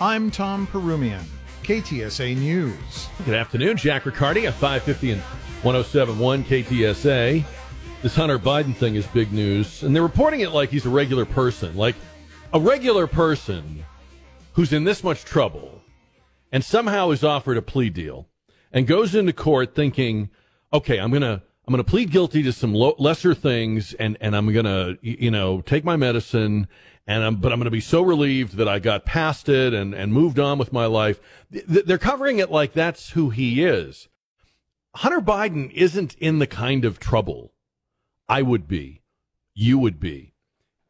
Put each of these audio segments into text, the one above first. I'm Tom Perumian. KTSA News. Good afternoon. Jack Riccardi at 550 and 107.1 KTSA. This Hunter Biden thing is big news, and they're reporting it like he's a regular person, like a regular person who's in this much trouble and somehow is offered a plea deal and goes into court thinking, okay, I'm gonna plead guilty to some lesser things, and I'm gonna, take my medicine, but I'm gonna be so relieved that I got past it and moved on with my life. They're covering it like that's who he is. Hunter Biden isn't in the kind of trouble I would be, you would be,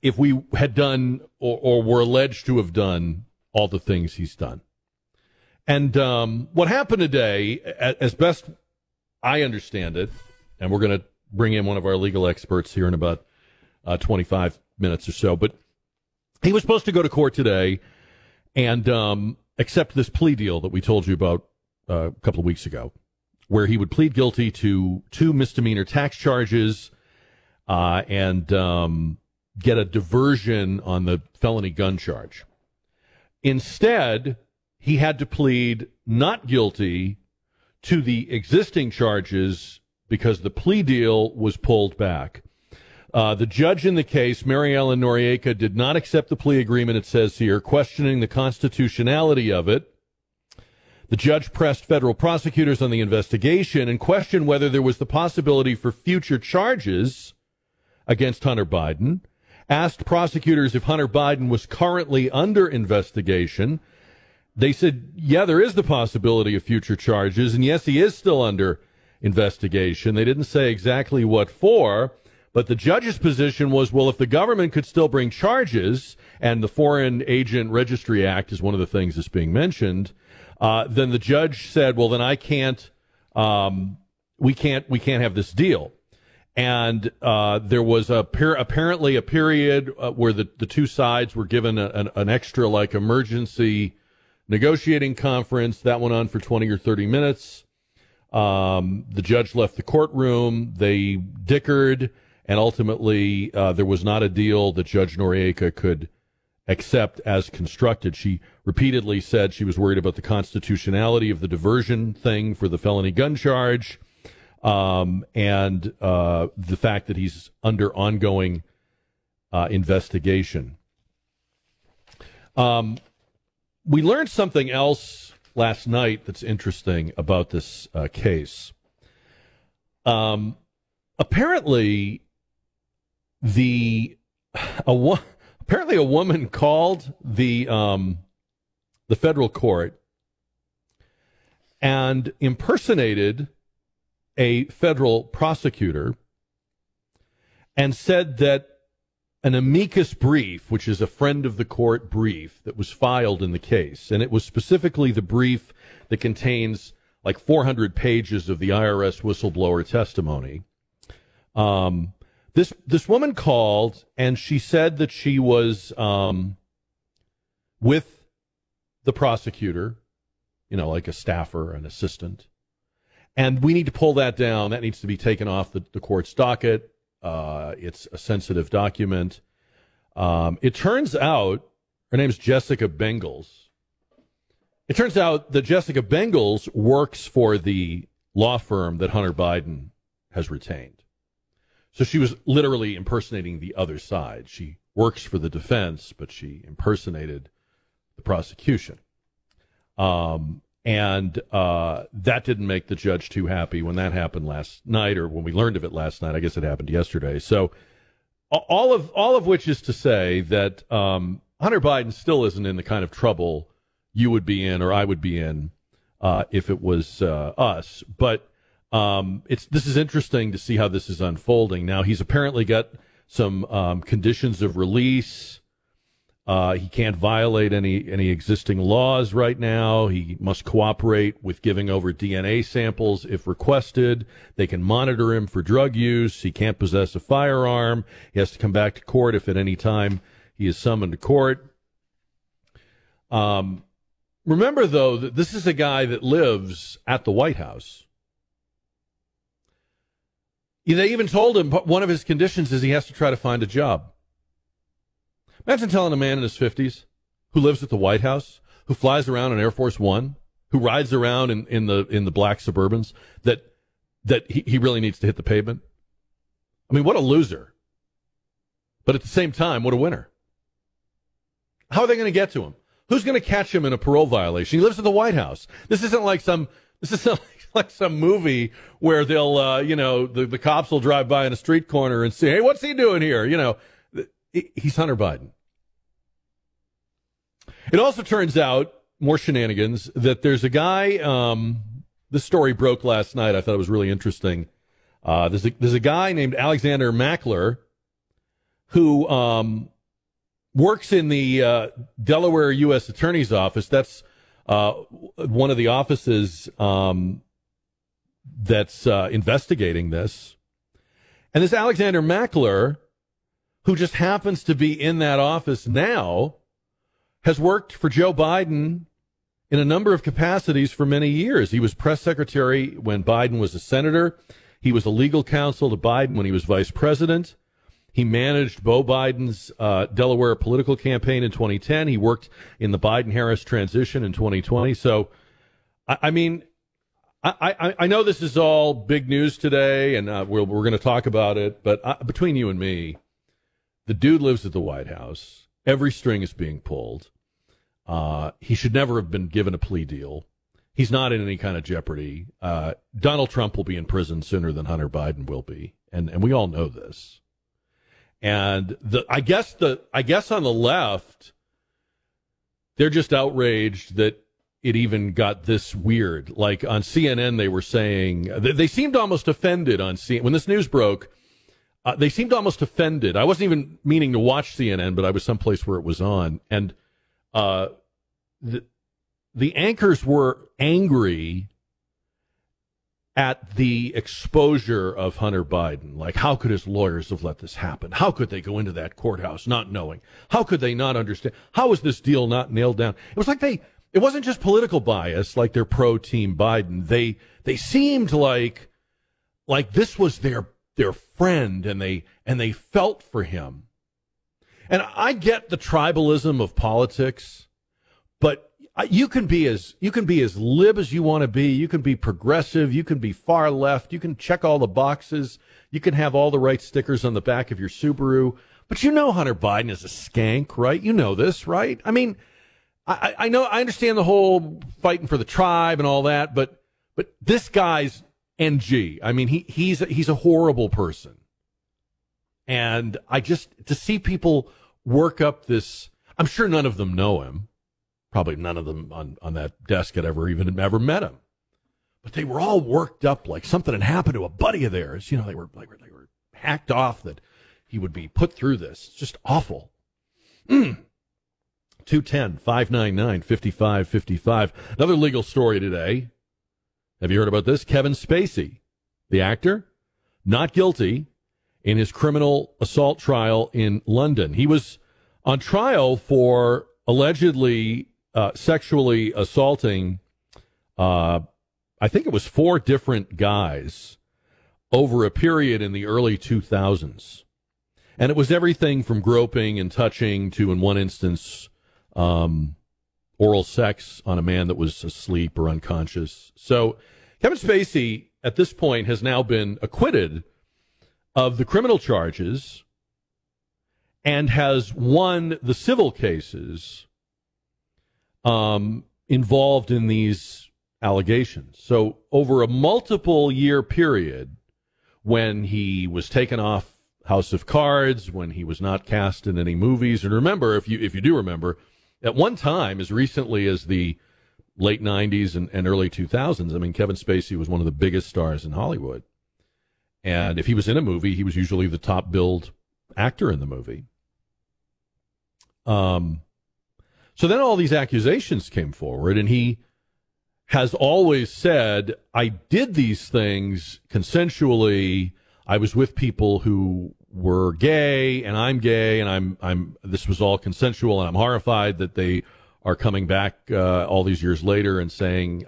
if we had done or were alleged to have done all the things he's done. And what happened today, as best I understand it. And we're going to bring in one of our legal experts here in about 25 minutes or so. But he was supposed to go to court today and accept this plea deal that we told you about a couple of weeks ago, where he would plead guilty to 2 misdemeanor tax charges and get a diversion on the felony gun charge. Instead, he had to plead not guilty to the existing charges because the plea deal was pulled back. The judge in the case, Mary Ellen Noriega, did not accept the plea agreement, it says here, questioning the constitutionality of it. The judge pressed federal prosecutors on the investigation and questioned whether there was the possibility for future charges against Hunter Biden, asked prosecutors if Hunter Biden was currently under investigation. They said, yeah, there is the possibility of future charges, and yes, he is still under investigation. They didn't say exactly what for, but the judge's position was, well, if the government could still bring charges, and the Foreign Agent Registry Act is one of the things that's being mentioned, then the judge said, well, then I can't, we can't have this deal. And there was apparently a period where the two sides were given an extra, like, emergency negotiating conference. That went on for 20 or 30 minutes. The judge left the courtroom, they dickered, and ultimately there was not a deal that Judge Noriega could accept as constructed. She repeatedly said she was worried about the constitutionality of the diversion thing for the felony gun charge and the fact that he's under ongoing investigation. We learned something else last night that's interesting about this case. Apparently a woman called the federal court and impersonated a federal prosecutor and said that an amicus brief, which is a friend of the court brief that was filed in the case, and it was specifically the brief that contains like 400 pages of the IRS whistleblower testimony. This woman called, and she said that she was with the prosecutor, like a staffer, an assistant, and we need to pull that down. That needs to be taken off the court's docket. It's a sensitive document. It turns out, her name's Jessica Bengals. It turns out that Jessica Bengals works for the law firm that Hunter Biden has retained. So she was literally impersonating the other side. She works for the defense, but she impersonated the prosecution. And that didn't make the judge too happy when that happened last night, or when we learned of it last night. I guess it happened yesterday. So all of which is to say that Hunter Biden still isn't in the kind of trouble you would be in or I would be in if it was us. But this is interesting to see how this is unfolding. Now, he's apparently got some conditions of release He can't violate any existing laws right now. He must cooperate with giving over DNA samples if requested. They can monitor him for drug use. He can't possess a firearm. He has to come back to court if at any time he is summoned to court. Remember, though, that this is a guy that lives at the White House. They even told him one of his conditions is he has to try to find a job. Imagine telling a man in his 50s who lives at the White House, who flies around in Air Force One, who rides around in the black Suburbans, that he really needs to hit the pavement. I mean, what a loser. But at the same time, what a winner. How are they going to get to him? Who's going to catch him in a parole violation? He lives at the White House. This isn't like some movie where they'll, the cops will drive by in a street corner and say, hey, what's he doing here? You know, he's Hunter Biden. It also turns out, more shenanigans, that there's a guy, this story broke last night. I thought it was really interesting. There's a guy named Alexander Mackler who works in the Delaware U.S. Attorney's Office. That's one of the offices that's investigating this. And this Alexander Mackler, who just happens to be in that office now, has worked for Joe Biden in a number of capacities for many years. He was press secretary when Biden was a senator. He was a legal counsel to Biden when he was vice president. He managed Beau Biden's Delaware political campaign in 2010. He worked in the Biden-Harris transition in 2020. So, I mean, I know this is all big news today, and we're going to talk about it. But between you and me, the dude lives at the White House. Every string is being pulled. He should never have been given a plea deal. He's not in any kind of jeopardy. Donald Trump will be in prison sooner than Hunter Biden will be, and we all know this. And I guess on the left, they're just outraged that it even got this weird. Like on CNN, they were saying they seemed almost offended on CNN when this news broke. They seemed almost offended. I wasn't even meaning to watch CNN, but I was someplace where it was on, and the anchors were angry at the exposure of Hunter Biden. Like, how could his lawyers have let this happen? How could they go into that courthouse not knowing? How could they not understand? How was this deal not nailed down? It was like it wasn't just political bias, like they're pro-team Biden. They seemed like this was their friend, and they felt for him. And I get the tribalism of politics, but you can be as lib as you want to be. You can be progressive. You can be far left. You can check all the boxes. You can have all the right stickers on the back of your Subaru. But you know Hunter Biden is a skank, right? You know this, right? I mean, I know, I understand the whole fighting for the tribe and all that, but this guy's NG. I mean, he's a horrible person. And I just, to see people work up this, I'm sure none of them know him. Probably none of them on that desk had ever met him. But they were all worked up like something had happened to a buddy of theirs. You know, they were hacked off that he would be put through this. It's just awful. 210-599-5555. Another legal story today. Have you heard about this? Kevin Spacey, the actor, not guilty in his criminal assault trial in London. He was on trial for allegedly sexually assaulting, I think it was 4 different guys over a period in the early 2000s. And it was everything from groping and touching to, in one instance, oral sex on a man that was asleep or unconscious. So Kevin Spacey, at this point, has now been acquitted of the criminal charges and has won the civil cases involved in these allegations. So over a multiple-year period, when he was taken off House of Cards, when he was not cast in any movies, and remember, if you do remember, at one time, as recently as the late 90s and early 2000s, I mean, Kevin Spacey was one of the biggest stars in Hollywood. And if he was in a movie, he was usually the top-billed actor in the movie. So then all these accusations came forward, and he has always said, I did these things consensually. I was with people who were gay, and I'm this was all consensual, and I'm horrified that they are coming back all these years later and saying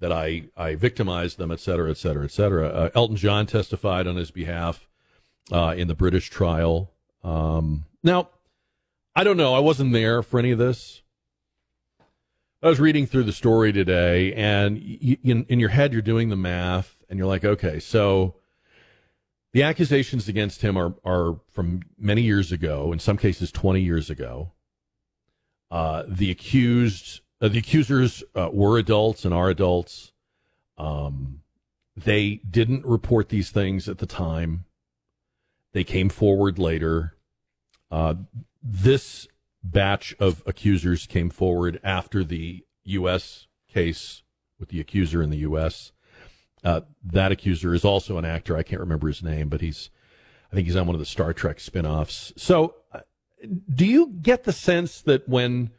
that I victimized them, et cetera, et cetera, et cetera. Elton John testified on his behalf in the British trial. Now, I don't know. I wasn't there for any of this. I was reading through the story today, and in your head, you're doing the math, and you're like, okay, so the accusations against him are from many years ago, in some cases 20 years ago. The accusers were adults and are adults. They didn't report these things at the time. They came forward later. This batch of accusers came forward after the U.S. case with the accuser in the U.S. That accuser is also an actor. I can't remember his name, but I think he's on one of the Star Trek spinoffs. So do you get the sense that when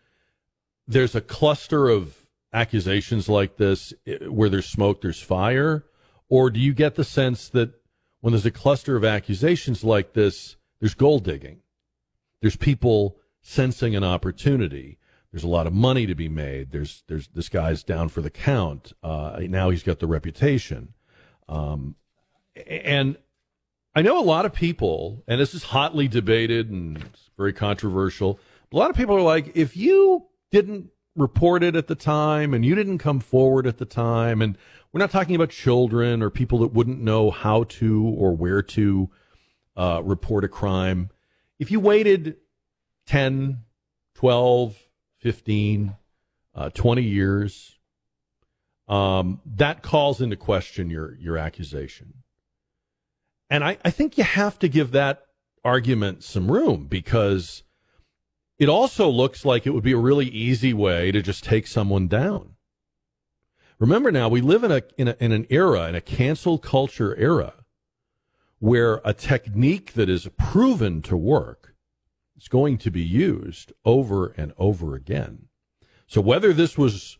there's a cluster of accusations like this, where there's smoke, there's fire? Or do you get the sense that when there's a cluster of accusations like this, there's gold digging? There's people sensing an opportunity. There's a lot of money to be made. There's this guy's down for the count. Now he's got the reputation. And I know a lot of people, and this is hotly debated and it's very controversial, but a lot of people are like, if you didn't report it at the time and you didn't come forward at the time, and we're not talking about children or people that wouldn't know how to or where to report a crime. If you waited 10, 12, 15, 20 years, that calls into question your accusation. And I think you have to give that argument some room, because it also looks like it would be a really easy way to just take someone down. Remember now, we live in an era, in a cancel culture era, where a technique that is proven to work is going to be used over and over again. So whether this was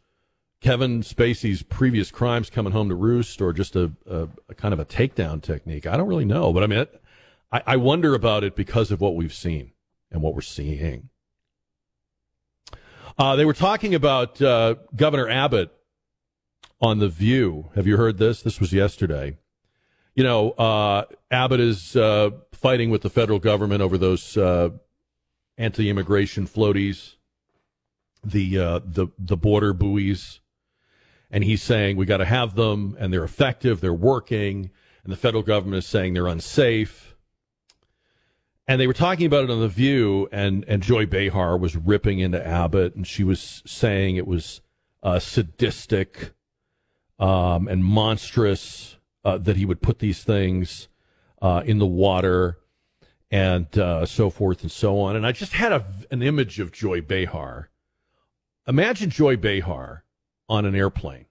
Kevin Spacey's previous crimes coming home to roost or just a kind of a takedown technique, I don't really know. But I mean, I wonder about it because of what we've seen and what we're seeing. They were talking about Governor Abbott on The View. Have you heard this? This was yesterday. You know, Abbott is fighting with the federal government over those anti-immigration floaties, the border buoys. And he's saying, we got to have them, and they're effective, they're working. And the federal government is saying they're unsafe. And they were talking about it on The View, and Joy Behar was ripping into Abbott, and she was saying it was sadistic and monstrous that he would put these things in the water and so forth and so on. And I just had an image of Joy Behar. Imagine Joy Behar on an airplane.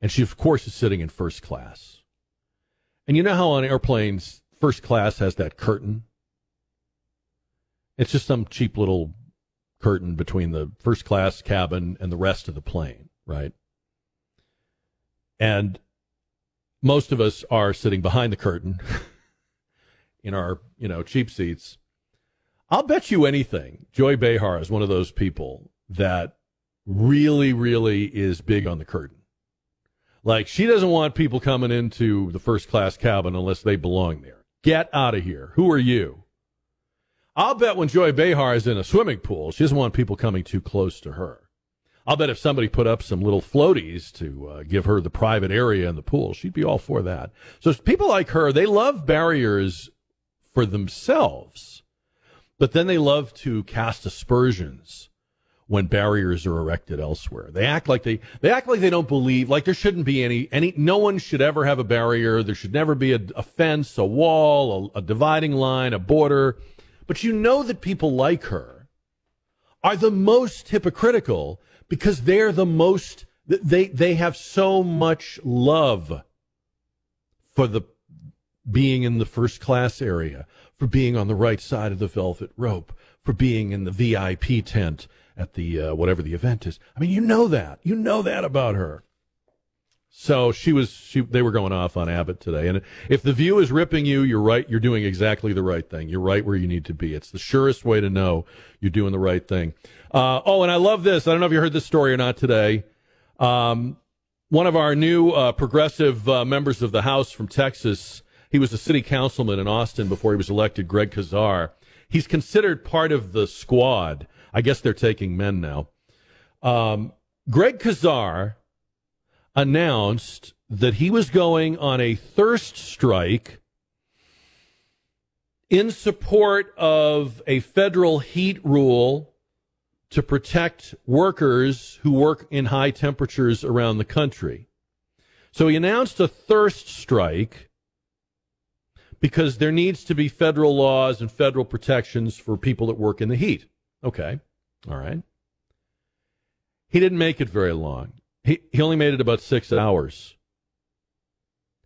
And she, of course, is sitting in first class. And you know how on airplanes, first class has that curtain? It's just some cheap little curtain between the first class cabin and the rest of the plane, right? And most of us are sitting behind the curtain in our, you know, cheap seats. I'll bet you anything, Joy Behar is one of those people that really, really is big on the curtain. Like, she doesn't want people coming into the first class cabin unless they belong there. Get out of here. Who are you? I'll bet when Joy Behar is in a swimming pool, she doesn't want people coming too close to her. I'll bet if somebody put up some little floaties to give her the private area in the pool, she'd be all for that. So people like her, they love barriers for themselves, but then they love to cast aspersions when barriers are erected elsewhere. They act like they don't believe, like there shouldn't be any, no one should ever have a barrier. There should never be a fence, a wall, a dividing line, a border. But you know that people like her are the most hypocritical, because they're the most, they have so much love for the being in the first class area, for being on the right side of the velvet rope, for being in the VIP tent at the whatever the event is. I mean, you know that about her. So they were going off on Abbott today. And if The View is ripping you, you're right. You're doing exactly the right thing. You're right where you need to be. It's the surest way to know you're doing the right thing. And I love this. I don't know if you heard this story or not today. One of our new progressive members of the House from Texas, he was a city councilman in Austin before he was elected, Greg Kazar. He's considered part of the squad. I guess they're taking men now. Greg Kazar announced that he was going on a thirst strike in support of a federal heat rule to protect workers who work in high temperatures around the country. So he announced a thirst strike because there needs to be federal laws and federal protections for people that work in the heat. Okay, all right. He didn't make it very long. He only made it about 6 hours.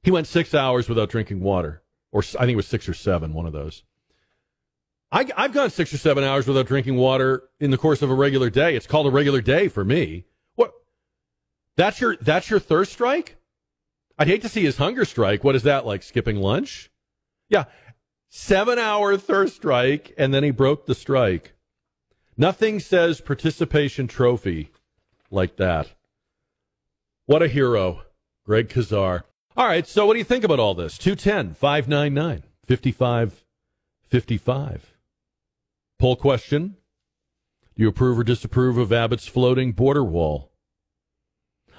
He went 6 hours without drinking water, or I think it was 6 or 7, one of those. I've gone 6 or 7 hours without drinking water in the course of a regular day. It's called a regular day for me. What? That's your thirst strike? I'd hate to see his hunger strike. What is that, like skipping lunch? Yeah, 7-hour thirst strike, and then he broke the strike. Nothing says participation trophy like that. What a hero, Greg Kazar. All right, so what do you think about all this? 210-599-5555. Poll question. Do you approve or disapprove of Abbott's floating border wall?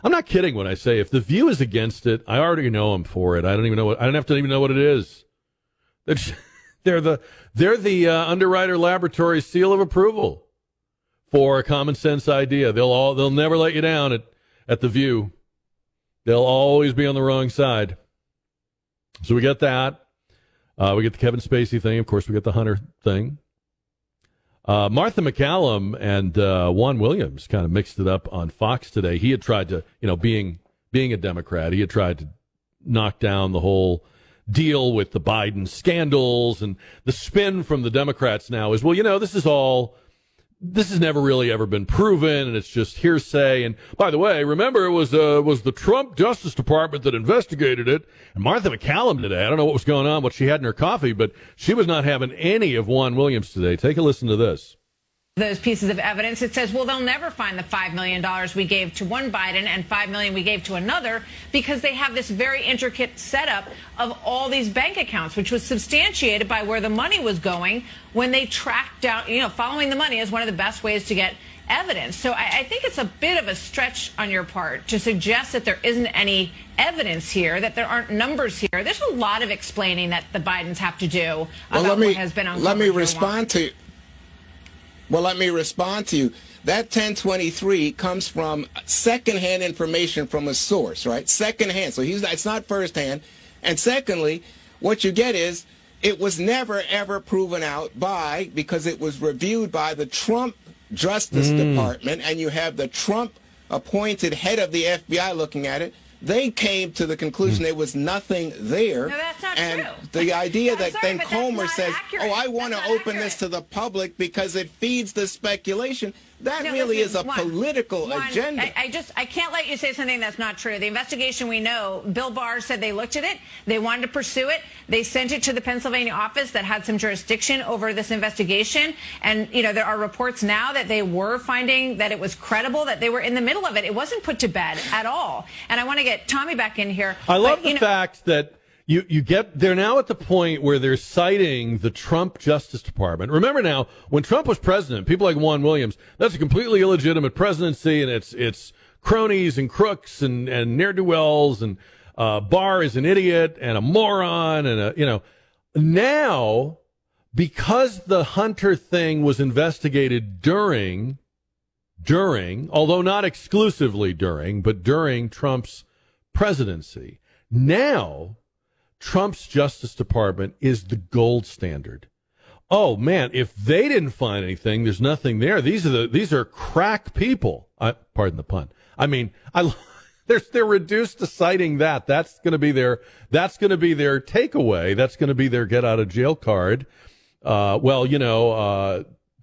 I'm not kidding when I say if The View is against it, I already know I'm for it. I don't have to even know what it is. They're the Underwriter Laboratory seal of approval for a common sense idea. They'll never let you down at The View. They'll always be on the wrong side. So we got that. We get the Kevin Spacey thing. Of course, we get the Hunter thing. Martha McCallum and Juan Williams kind of mixed it up on Fox today. He had tried to, being a Democrat, he had tried to knock down the whole deal with the Biden scandals. And the spin from the Democrats now is, well, this has never really ever been proven, and it's just hearsay. And by the way, remember, it was the Trump Justice Department that investigated it. And Martha McCallum today, I don't know what was going on, what she had in her coffee, but she was not having any of Juan Williams today. Take a listen to this. Those pieces of evidence, it says, well, they'll never find the $5 million we gave to one Biden and $5 million we gave to another, because they have this very intricate setup of all these bank accounts, which was substantiated by where the money was going when they tracked down, following the money is one of the best ways to get evidence. So I think it's a bit of a stretch on your part to suggest that there isn't any evidence here, that there aren't numbers here. There's a lot of explaining that the Bidens have to do about what has been uncovered. Let me respond to you. That 1023 comes from secondhand information from a source, right? Secondhand. So it's not firsthand. And secondly, what you get is it was never, ever proven out because it was reviewed by the Trump Justice Department, and you have the Trump-appointed head of the FBI looking at it. They came to the conclusion there was nothing there. No, that's not and true. The idea that then Comer says, I want to open accurate. This to the public because it feeds the speculation, that really is a political agenda. I can't let you say something that's not true. The investigation we know, Bill Barr said they looked at it. They wanted to pursue it. They sent it to the Pennsylvania office that had some jurisdiction over this investigation. And, there are reports now that they were finding that it was credible, that they were in the middle of it. It wasn't put to bed at all. And I want to get Tommy back in here. I love the fact that they're now at the point where they're citing the Trump Justice Department. Remember now, when Trump was president, people like Juan Williams, that's a completely illegitimate presidency, and it's cronies and crooks and ne'er-do-wells, and Barr is an idiot and a moron, and Now, because the Hunter thing was investigated during, although not exclusively during, but during Trump's presidency, now Trump's Justice Department is the gold standard. Oh man, if they didn't find anything, there's nothing there. These are crack people. Pardon the pun. I mean, they're reduced to citing that. That's going to be their takeaway. That's going to be their get out of jail card.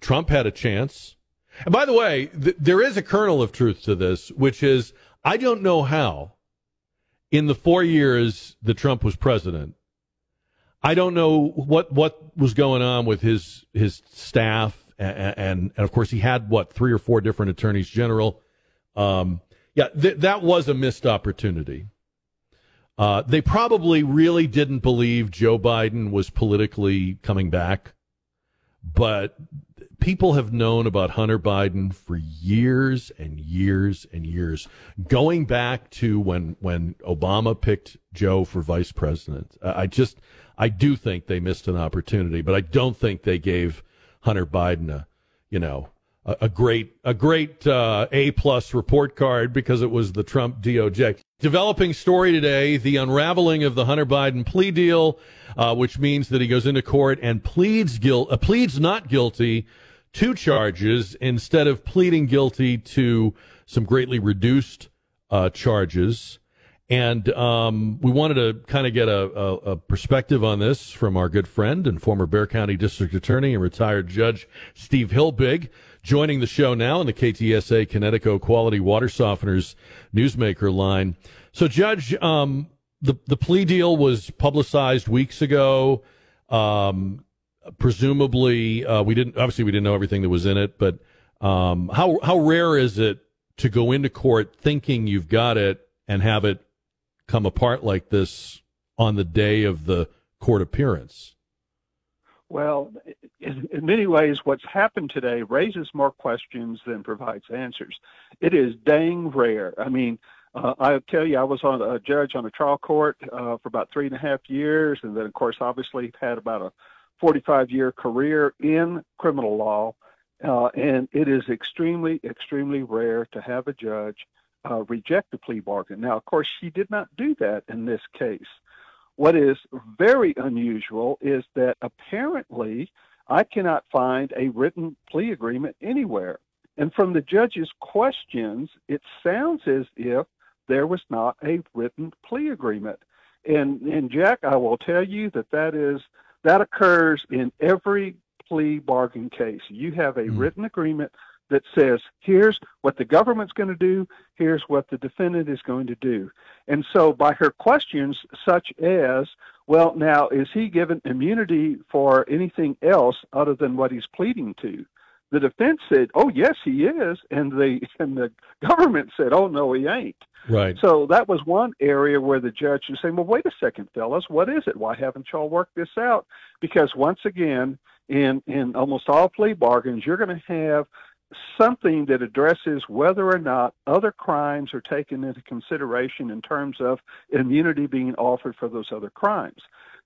Trump had a chance. And by the way, there is a kernel of truth to this, which is I don't know how in the 4 years that Trump was president, I don't know what was going on with his staff. And of course, he had, 3 or 4 different attorneys general. That was a missed opportunity. They probably really didn't believe Joe Biden was politically coming back. But people have known about Hunter Biden for years and years and years, going back to when Obama picked Joe for vice president. I do think they missed an opportunity, but I don't think they gave Hunter Biden a great A+ report card because it was the Trump DOJ. Developing story today, the unraveling of the Hunter Biden plea deal, which means that he goes into court and pleads not guilty to charges instead of pleading guilty to some greatly reduced charges. And we wanted to kind of get a perspective on this from our good friend and former Bexar County District Attorney and retired judge Steve Hilbig, joining the show now in the KTSA Connecticut Quality Water Softeners newsmaker line. So, Judge, the plea deal was publicized weeks ago. Presumably, we didn't know everything that was in it, but how rare is it to go into court thinking you've got it and have it come apart like this on the day of the court appearance? Well, in many ways, what's happened today raises more questions than provides answers. It is dang rare. I mean, I'll tell you, I was on a judge on a trial court for about 3.5 years, and then, of course, obviously had about a 45-year career in criminal law, and it is extremely, extremely rare to have a judge reject the plea bargain. Now, of course, she did not do that in this case. What is very unusual is that apparently I cannot find a written plea agreement anywhere. And from the judge's questions, it sounds as if there was not a written plea agreement. And Jack, I will tell you that occurs in every plea bargain case. You have a written agreement that says, here's what the government's going to do, here's what the defendant is going to do. And so by her questions such as, well, now, is he given immunity for anything else other than what he's pleading to? The defense said, oh, yes, he is. And the government said, oh, no, he ain't. Right. So that was one area where the judge was saying, well, wait a second, fellas, what is it? Why haven't y'all worked this out? Because once again, in almost all plea bargains, you're going to have something that addresses whether or not other crimes are taken into consideration in terms of immunity being offered for those other crimes.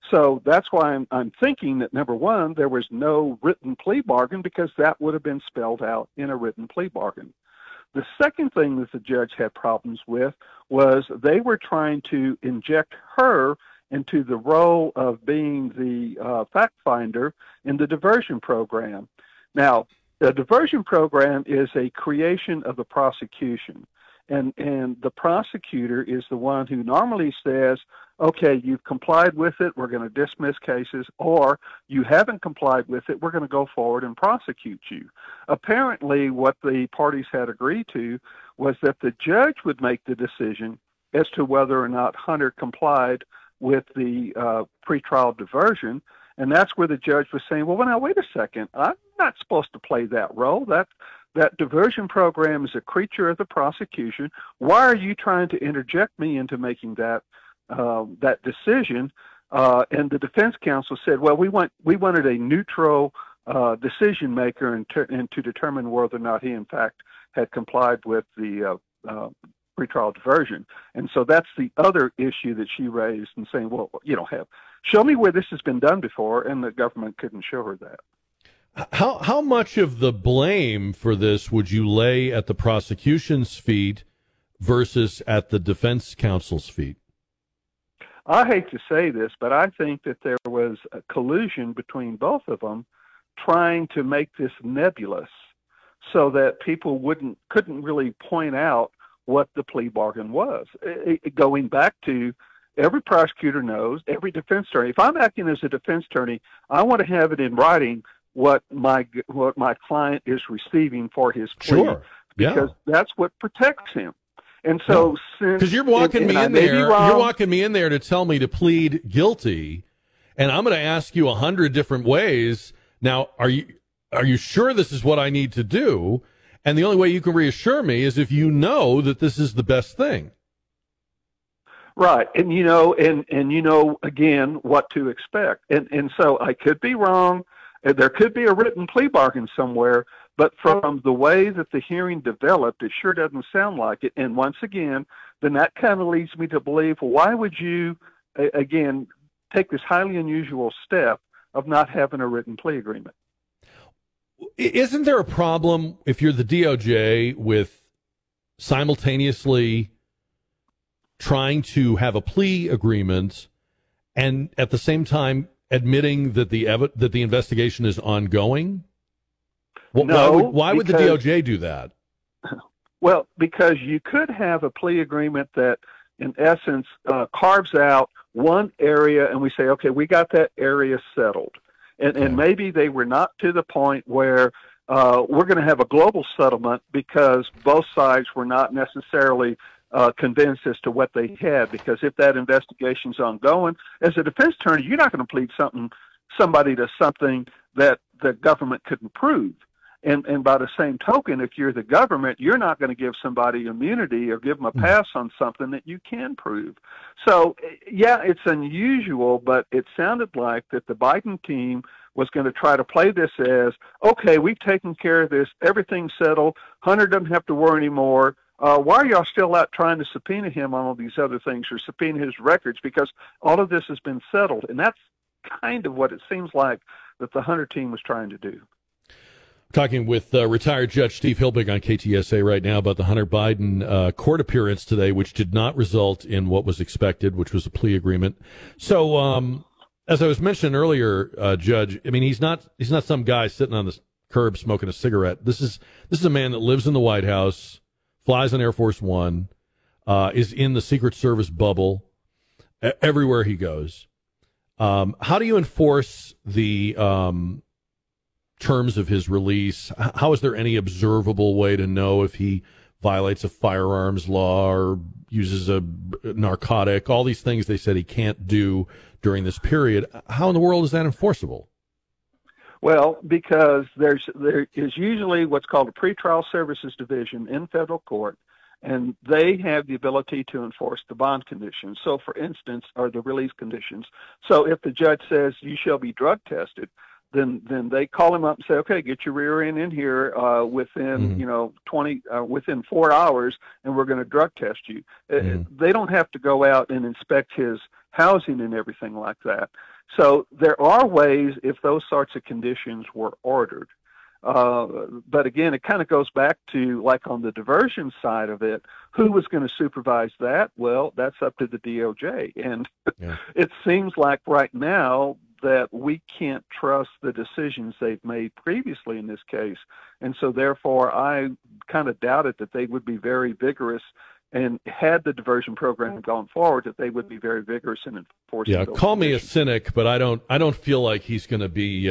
So that's why I'm thinking that, number one, there was no written plea bargain because that would have been spelled out in a written plea bargain. The second thing that the judge had problems with was they were trying to inject her into the role of being the fact finder in the diversion program. Now, the diversion program is a creation of the prosecution, and the prosecutor is the one who normally says, okay, you've complied with it, we're going to dismiss cases, or you haven't complied with it, we're going to go forward and prosecute you. Apparently, what the parties had agreed to was that the judge would make the decision as to whether or not Hunter complied with the pretrial diversion. And that's where the judge was saying, well, now, wait a second, I'm not supposed to play that role. That diversion program is a creature of the prosecution. Why are you trying to interject me into making that decision? And the defense counsel said, well, we wanted a neutral decision maker and to determine whether or not he, in fact, had complied with the pretrial diversion. And so that's the other issue that she raised and saying, well, show me where this has been done before, and the government couldn't show her that. How much of the blame for this would you lay at the prosecution's feet versus at the defense counsel's feet? I hate to say this, but I think that there was a collusion between both of them trying to make this nebulous so that people couldn't really point out what the plea bargain was. Going back to every prosecutor knows, every defense attorney, if I'm acting as a defense attorney, I want to have it in writing what my client is receiving for his plea, sure. Because that's what protects him. And so, because you're walking me in there to tell me to plead guilty, and I'm going to ask you 100 different ways. Now, are you sure this is what I need to do? And the only way you can reassure me is if you know that this is the best thing. Right. And you know, and you know, again, what to expect. And so I could be wrong. There could be a written plea bargain somewhere, but from the way that the hearing developed, it sure doesn't sound like it. And once again, then that kind of leads me to believe, why would you, again, take this highly unusual step of not having a written plea agreement? Isn't there a problem if you're the DOJ with simultaneously trying to have a plea agreement and at the same time admitting that the investigation is ongoing? No, why would the DOJ do that? Well, because you could have a plea agreement that, in essence, carves out one area, and we say, okay, we got that area settled. And maybe they were not to the point where we're going to have a global settlement because both sides were not necessarily convinced as to what they had. Because if that investigation's ongoing, as a defense attorney, you're not going to plead somebody to something that the government couldn't prove. And by the same token, if you're the government, you're not going to give somebody immunity or give them a pass on something that you can prove. So, yeah, it's unusual, but it sounded like that the Biden team was going to try to play this as, okay, we've taken care of this, everything's settled, Hunter doesn't have to worry anymore. Why are y'all still out trying to subpoena him on all these other things or subpoena his records? Because all of this has been settled, and that's kind of what it seems like that the Hunter team was trying to do. Talking with retired Judge Steve Hilbig on KTSA right now about the Hunter Biden court appearance today, which did not result in what was expected, which was a plea agreement. So, as I was mentioning earlier, Judge, I mean, he's not some guy sitting on the curb smoking a cigarette. This is a man that lives in the White House, flies on Air Force One, is in the Secret Service bubble everywhere he goes. How do you enforce the terms of his release? How is there any observable way to know if he violates a firearms law or uses a narcotic, all these things they said he can't do during this period? How in the world is that enforceable? Well, because there is usually what's called a pretrial services division in federal court, and they have the ability to enforce the bond conditions. So, for instance, are the release conditions. So if the judge says you shall be drug tested, then they call him up and say, okay, get your rear end in here within 4 hours, and we're going to drug test you. They don't have to go out and inspect his housing and everything like that. So there are ways if those sorts of conditions were ordered. But again, it kind of goes back to, like, on the diversion side of it, who was going to supervise that? Well, that's up to the DOJ. And it seems like right now that we can't trust the decisions they've made previously in this case. And so therefore, I kind of doubted that they would be very vigorous, and had the diversion program gone forward, that they would be very vigorous in enforcing. Yeah, call me a cynic, but I don't feel like he's going to be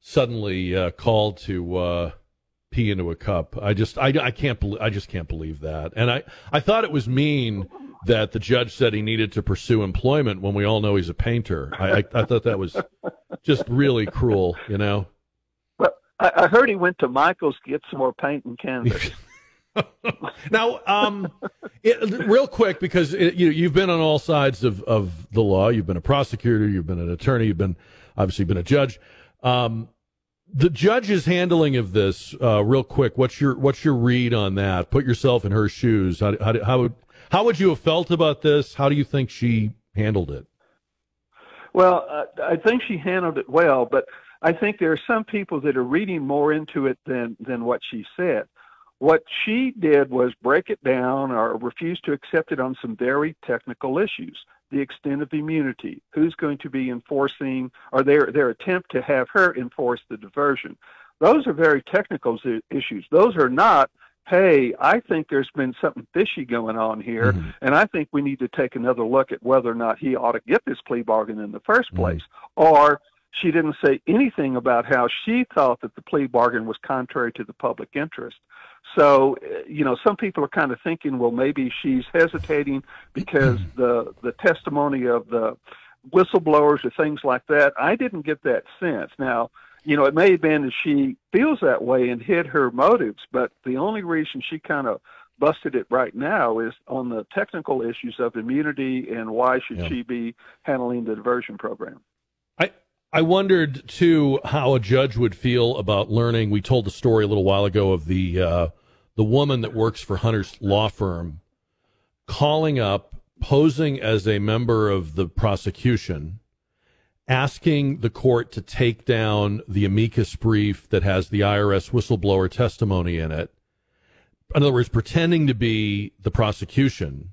suddenly called to pee into a cup. I just can't believe that. And I thought it was mean that the judge said he needed to pursue employment when we all know he's a painter. I thought that was just really cruel, you know? Well, I heard he went to Michael's to get some more paint and canvas. Now, real quick, because you've been on all sides of the law. You've been a prosecutor. You've been an attorney. You've been obviously a judge. The judge's handling of this, real quick, what's your read on that? Put yourself in her shoes. How would you have felt about this? How do you think she handled it? Well, I think she handled it well, but I think there are some people that are reading more into it than what she said. What she did was break it down or refuse to accept it on some very technical issues. The extent of immunity, who's going to be enforcing, or their attempt to have her enforce the diversion. Those are very technical issues. Those are not, hey, I think there's been something fishy going on here, and I think we need to take another look at whether or not he ought to get this plea bargain in the first place, or She didn't say anything about how she thought that the plea bargain was contrary to the public interest. So, you know, some people are kind of thinking, well, maybe she's hesitating because the testimony of the whistleblowers or things like that. I didn't get that sense. Now, you know, it may have been that she feels that way and hid her motives, but the only reason she kind of busted it right now is on the technical issues of immunity and why should she be handling the diversion program. I wondered, too, how a judge would feel about learning. We told the story a little while ago of the woman that works for Hunter's law firm calling up, posing as a member of the prosecution, asking the court to take down the amicus brief that has the IRS whistleblower testimony in it. In other words, pretending to be the prosecution,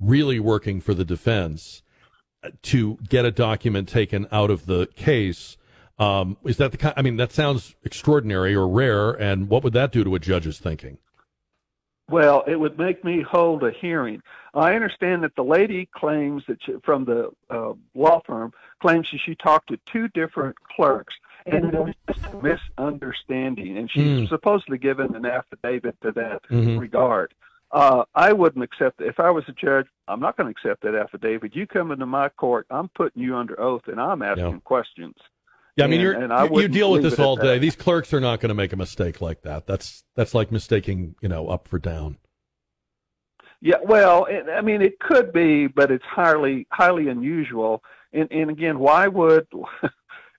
really working for the defense, to get a document taken out of the case. Is that the kind, I mean, that sounds extraordinary or rare, and what would that do to a judge's thinking? Well, it would make me hold a hearing. I understand that the lady claims that she, from the law firm, claims that she talked to two different clerks, and there was just a misunderstanding, and she's supposedly given an affidavit to that regard. I wouldn't accept it. If I was a judge, I'm not going to accept that affidavit. You come into my court, I'm putting you under oath, and I'm asking questions. Yeah, I mean, you deal with this all day. These clerks are not going to make a mistake like that. That's like mistaking, you know, up for down. Yeah, well, I mean, it could be, but it's highly unusual. And again, why would?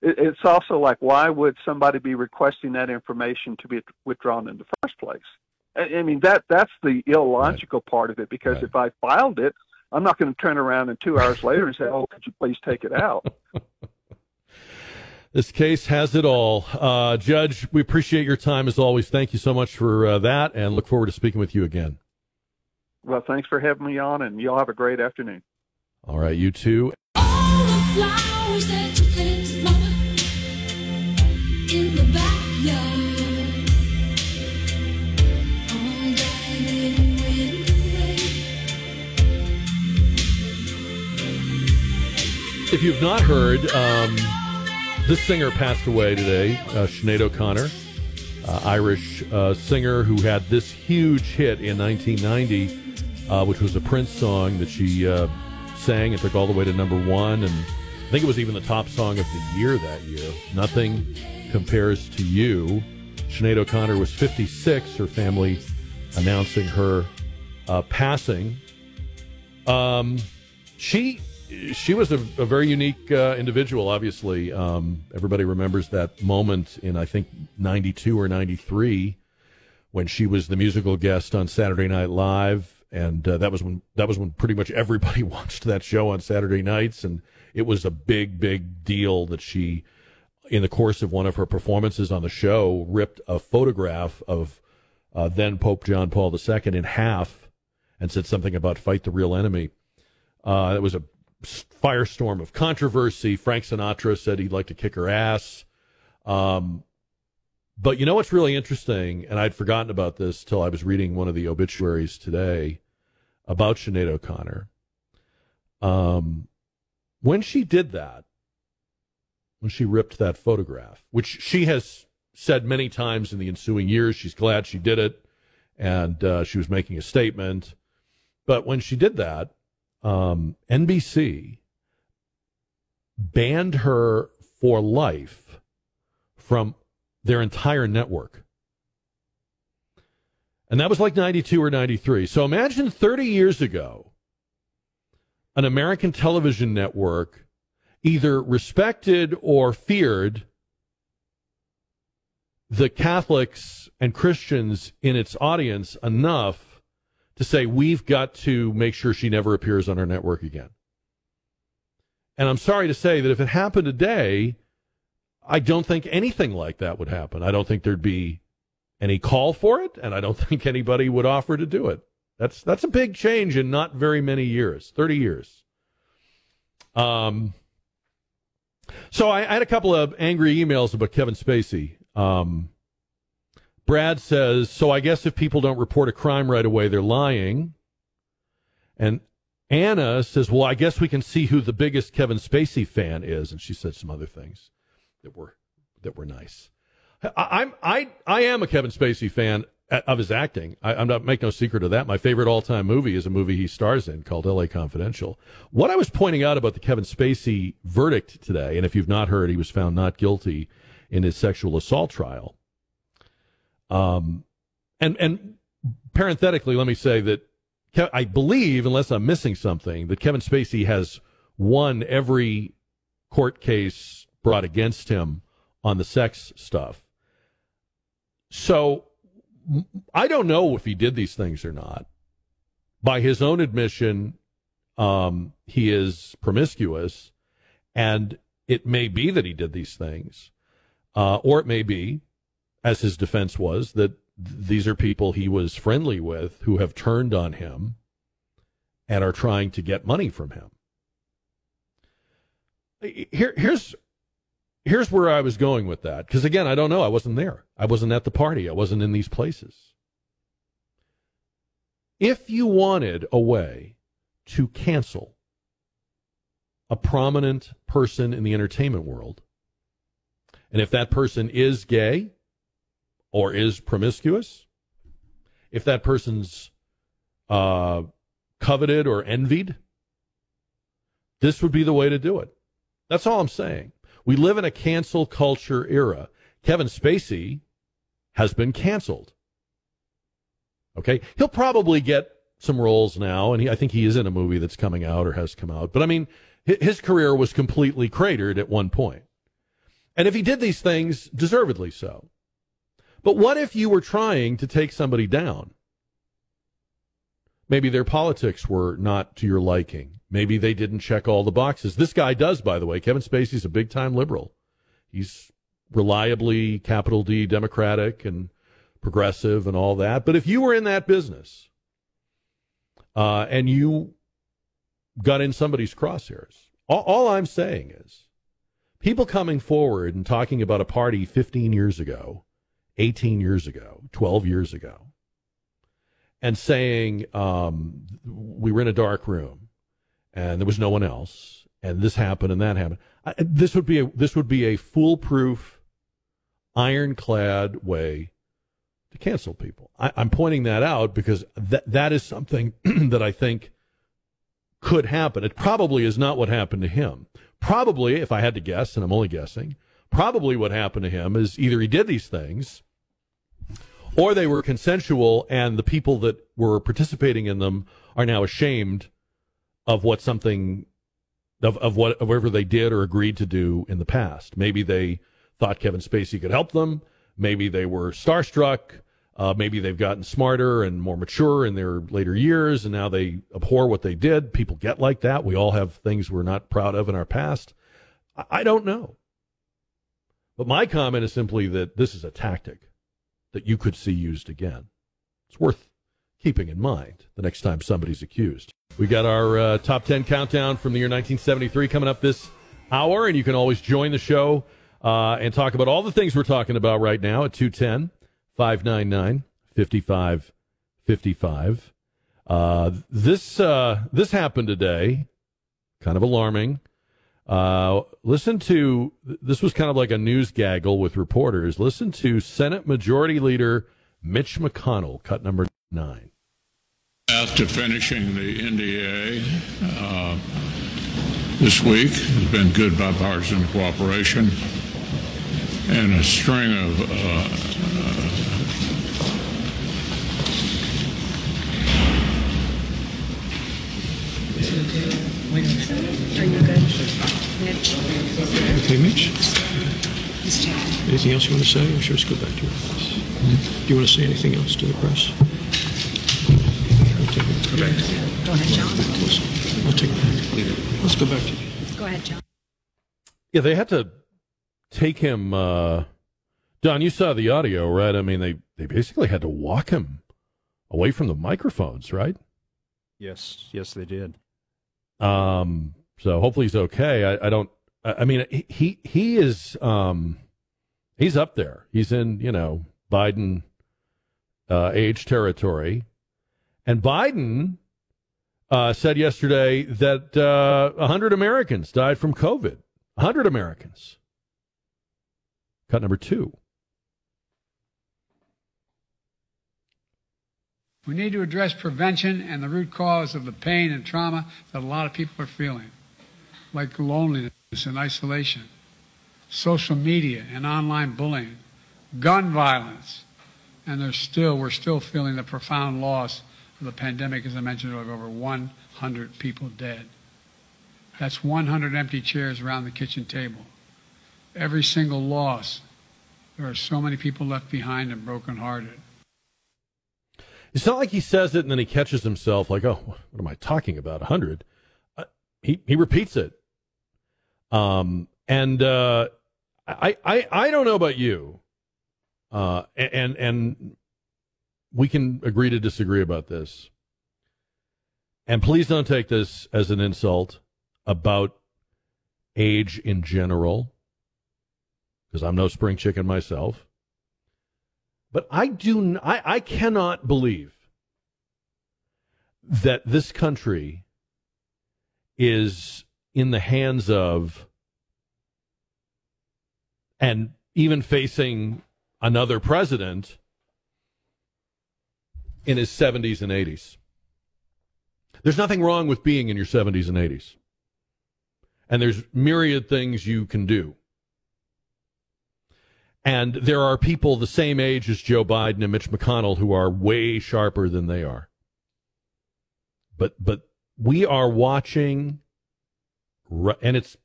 It's also like, why would somebody be requesting that information to be withdrawn in the first place? I mean, that's the illogical part of it, because if I filed it, I'm not going to turn around and 2 hours later and say, oh, could you please take it out? This case has it all. Judge, we appreciate your time as always. Thank you so much for that, and look forward to speaking with you again. Well, thanks for having me on, and y'all have a great afternoon. All right, you too. All the flowers that you planted, Mama, in the backyard. If you've not heard, this singer passed away today, Sinead O'Connor, Irish singer who had this huge hit in 1990, which was a Prince song that she sang and took all the way to #1. And I think it was even the top song of the year that year. Nothing Compares to You. Sinead O'Connor was 56, her family announcing her passing. She was a very unique individual, obviously. Everybody remembers that moment in, I think, 92 or 93 when she was the musical guest on Saturday Night Live. And that was when pretty much everybody watched that show on Saturday nights. And it was a big, big deal that she, in the course of one of her performances on the show, ripped a photograph of then Pope John Paul II in half and said something about fight the real enemy. It was a firestorm of controversy. Frank Sinatra said he'd like to kick her ass. But you know what's really interesting, and I'd forgotten about this till I was reading one of the obituaries today about Sinead O'Connor. When she did that, when she ripped that photograph, which she has said many times in the ensuing years, she's glad she did it, and she was making a statement. But when she did that, NBC banned her for life from their entire network. And that was like 92 or 93. So imagine 30 years ago, an American television network either respected or feared the Catholics and Christians in its audience enough to say, we've got to make sure she never appears on our network again. And I'm sorry to say that if it happened today, I don't think anything like that would happen. I don't think there'd be any call for it, and I don't think anybody would offer to do it. That's a big change in not very many years, 30 years. So I had a couple of angry emails about Kevin Spacey. Brad says, so I guess if people don't report a crime right away, they're lying. And Anna says, well, I guess we can see who the biggest Kevin Spacey fan is. And she said some other things. that were nice. I am a Kevin Spacey fan of his acting. I'm not no secret of that. My favorite all-time movie is a movie he stars in called L.A. Confidential. What I was pointing out about the Kevin Spacey verdict today, and if you've not heard, he was found not guilty in his sexual assault trial. And parenthetically, let me say that I believe, unless I'm missing something, that Kevin Spacey has won every court case brought against him on the sex stuff. So I don't know if he did these things or not. By his own admission, he is promiscuous, and it may be that he did these things, or it may be, as his defense was, that these are people he was friendly with who have turned on him and are trying to get money from him. Here's where I was going with that, because, again, I don't know. I wasn't there. I wasn't at the party. I wasn't in these places. If you wanted a way to cancel a prominent person in the entertainment world, and if that person is gay or is promiscuous, if that person's coveted or envied, this would be the way to do it. That's all I'm saying. We live in a cancel culture era. Kevin Spacey has been canceled. Okay? He'll probably get some roles now, and I think he is in a movie that's coming out or has come out. But, I mean, his career was completely cratered at one point. And if he did these things, deservedly so. But what if you were trying to take somebody down? Maybe their politics were not to your liking. Maybe they didn't check all the boxes. This guy does, by the way. Kevin Spacey's a big-time liberal. He's reliably capital D Democratic and progressive and all that. But if you were in that business and you got in somebody's crosshairs, all I'm saying is people coming forward and talking about a party 15 years ago, 18 years ago, 12 years ago, and saying we were in a dark room and there was no one else, and this happened and that happened. This would be a foolproof, ironclad way to cancel people. I'm pointing that out because that is something that I think could happen. It probably is not what happened to him. Probably, if I had to guess, and I'm only guessing, probably what happened to him is either he did these things or they were consensual, and the people that were participating in them are now ashamed of what something, of whatever they did or agreed to do in the past. Maybe they thought Kevin Spacey could help them. Maybe they were starstruck. Maybe they've gotten smarter and more mature in their later years, and now they abhor what they did. People get like that. We all have things we're not proud of in our past. I don't know. But my comment is simply that this is a tactic that you could see used again. It's worth keeping in mind the next time somebody's accused. We got our top 10 countdown from the year 1973 coming up this hour, and you can always join the show and talk about all the things we're talking about right now at 210-599-5555. This happened today, kind of alarming. Listen to, this was kind of like a news gaggle with reporters. Listen to Senate Majority Leader Mitch McConnell, cut number 9. After finishing the NDA this week, there's been good bipartisan cooperation and a string of Are you good? Mitch? Okay, Mitch? Anything else you want to say? I'm sure it's good back to your office. Mm-hmm. Do you want to say anything else to the press? Okay. Go ahead, John. I'll take it back. Let's go back to you. Go ahead, John. Yeah, they had to take him. Don, you saw the audio, right? I mean, they basically had to walk him away from the microphones, right? Yes, they did. So hopefully he's okay. I mean, he is, he's up there. He's in, Biden, age territory. And Biden, said yesterday that, 100 Americans died from COVID. 100 Americans. Cut number two. We need to address prevention and the root cause of the pain and trauma that a lot of people are feeling, like loneliness and isolation, social media and online bullying, gun violence, and we're still feeling the profound loss of the pandemic, as I mentioned, of over 100 people dead. That's 100 empty chairs around the kitchen table. Every single loss, there are so many people left behind and brokenhearted. It's not like he says it and then he catches himself like, oh, what am I talking about, 100? He repeats it. I don't know about you, and we can agree to disagree about this. And please don't take this as an insult about age in general, because I'm no spring chicken myself. But I cannot believe that this country is in the hands of, and even facing another president in his 70s and 80s. There's nothing wrong with being in your 70s and 80s. And there's myriad things you can do. And there are people the same age as Joe Biden and Mitch McConnell who are way sharper than they are. But we are watching, and it's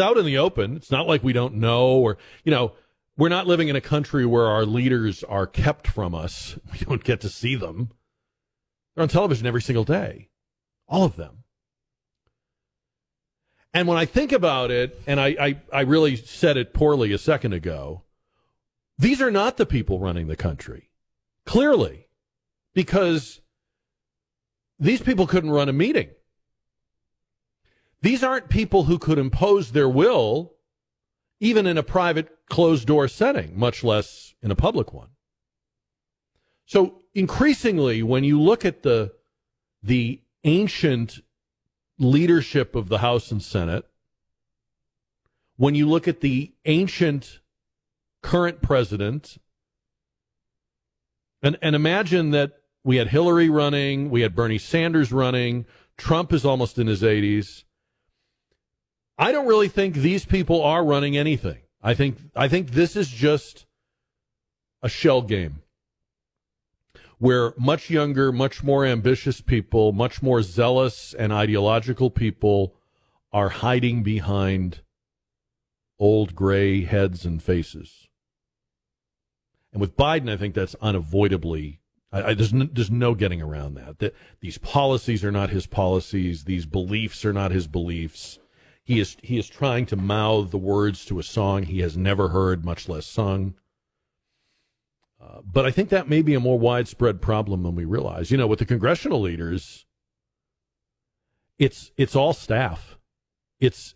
out in the open. It's not like we don't know, or, you know, we're not living in a country where our leaders are kept from us. We don't get to see them. They're on television every single day, all of them. And when I think about it, and I really said it poorly a second ago, these are not the people running the country, clearly, because these people couldn't run a meeting. These aren't people who could impose their will, even in a private, closed-door setting, much less in a public one. So increasingly, when you look at the ancient leadership of the House and Senate, when you look at the ancient current president, and imagine that we had Hillary running, we had Bernie Sanders running, Trump is almost in his 80s. I don't really think these people are running anything. I think this is just a shell game where much younger, much more ambitious people, much more zealous and ideological people are hiding behind old gray heads and faces. And with Biden, I think that's unavoidably, there's no getting around that. That these policies are not his policies. These beliefs are not his beliefs. He is trying to mouth the words to a song he has never heard, much less sung. But I think that may be a more widespread problem than we realize. You know, with the congressional leaders, it's all staff. It's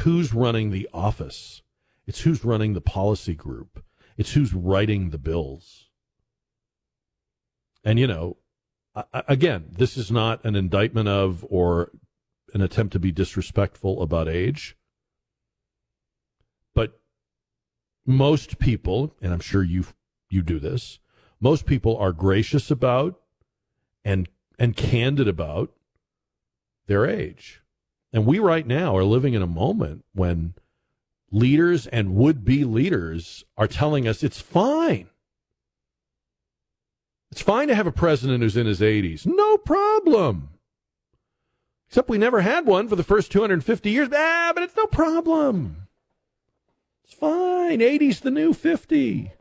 who's running the office. It's who's running the policy group. It's who's writing the bills. And, you know, again, this is not an indictment of or an attempt to be disrespectful about age. But most people, and I'm sure you do this, most people are gracious about and candid about their age. And we right now are living in a moment when leaders and would-be leaders are telling us it's fine. It's fine to have a president who's in his 80s. No problem. Except we never had one for the first 250 years. Ah, but it's no problem. It's fine. 80's the new 50.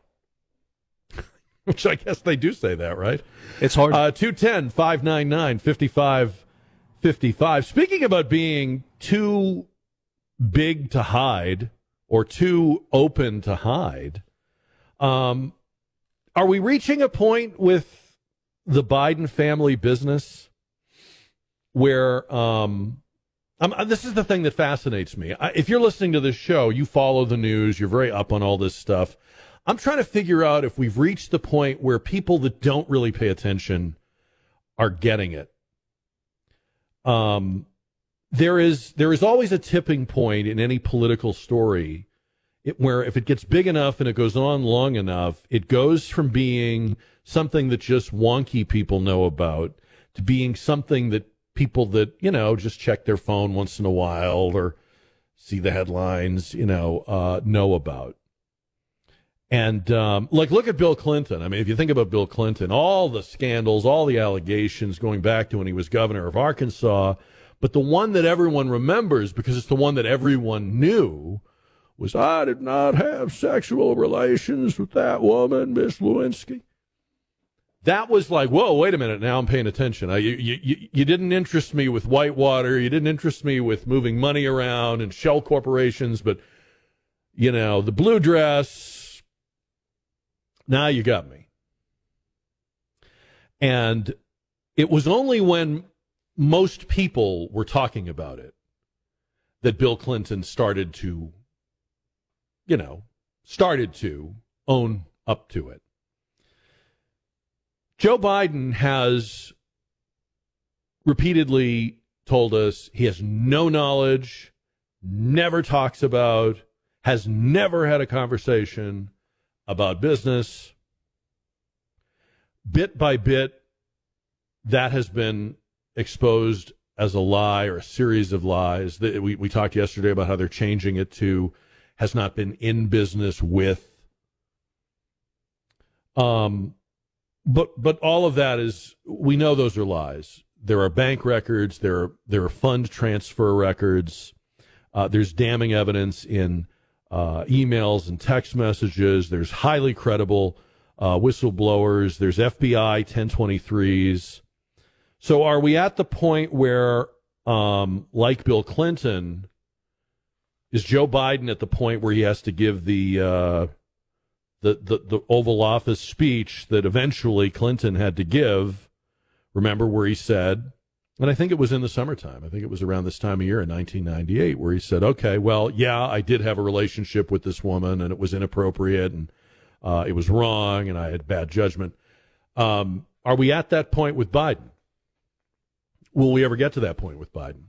Which I guess they do say that, right? It's hard. 210-599-5555. Speaking about being too big to hide or too open to hide, are we reaching a point with the Biden family business where this is the thing that fascinates me. If you're listening to this show, you follow the news, you're very up on all this stuff. I'm trying to figure out if we've reached the point where people that don't really pay attention are getting it. There is always a tipping point in any political story where if it gets big enough and it goes on long enough, it goes from being something that just wonky people know about to being something that people that, you know, just check their phone once in a while or see the headlines, you know about. And, look at Bill Clinton. I mean, if you think about Bill Clinton, all the scandals, all the allegations going back to when he was governor of Arkansas, but the one that everyone remembers because it's the one that everyone knew was, I did not have sexual relations with that woman, Miss Lewinsky. That was like, whoa, wait a minute, now I'm paying attention. You didn't interest me with Whitewater. You didn't interest me with moving money around and shell corporations, but, you know, the blue dress... Now you got me. And it was only when most people were talking about it that Bill Clinton started to, you know, own up to it. Joe Biden has repeatedly told us he has no knowledge, never talks about, has never had a conversation about business. Bit by bit, that has been exposed as a lie or a series of lies. We talked yesterday about how they're changing it to has not been in business with. But all of that is, we know those are lies. There are bank records. There are fund transfer records. There's damning evidence in emails and text messages. There's highly credible whistleblowers. There's FBI 1023s. So are we at the point where, like Bill Clinton, is Joe Biden at the point where he has to give the Oval Office speech that eventually Clinton had to give? Remember where he said, and I think it was in the summertime, I think it was around this time of year in 1998, where he said, okay, well, yeah, I did have a relationship with this woman, and it was inappropriate, and it was wrong, and I had bad judgment. Are we at that point with Biden? Will we ever get to that point with Biden?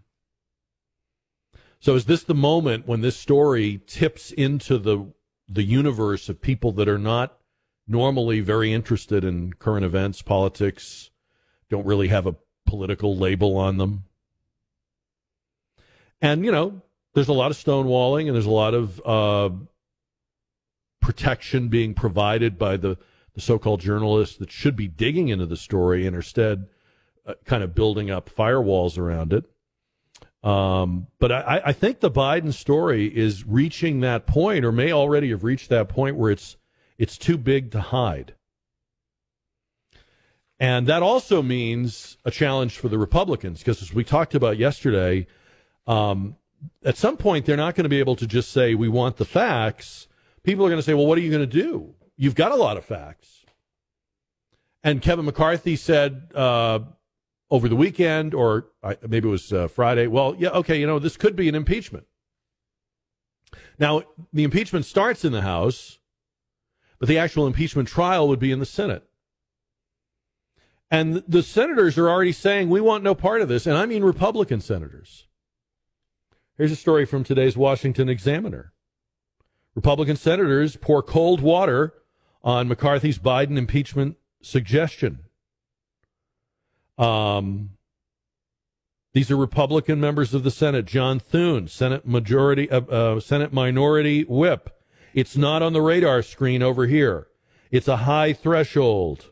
So is this the moment when this story tips into the universe of people that are not normally very interested in current events, politics, don't really have a political label on them? And, you know, there's a lot of stonewalling and there's a lot of protection being provided by the so-called journalists that should be digging into the story and instead kind of building up firewalls around it. But I think the Biden story is reaching that point, or may already have reached that point, where it's too big to hide. And that also means a challenge for the Republicans, because as we talked about yesterday, at some point they're not going to be able to just say, we want the facts. People are going to say, well, what are you going to do? You've got a lot of facts. And Kevin McCarthy said over the weekend, or maybe it was Friday, well, yeah, okay, you know, this could be an impeachment. Now, the impeachment starts in the House, but the actual impeachment trial would be in the Senate. And the senators are already saying, we want no part of this, and I mean Republican senators. Here's a story from today's Washington Examiner. Republican senators pour cold water on McCarthy's Biden impeachment suggestion. These are Republican members of the Senate. John Thune, Senate Minority Whip. It's not on the radar screen over here. It's a high threshold.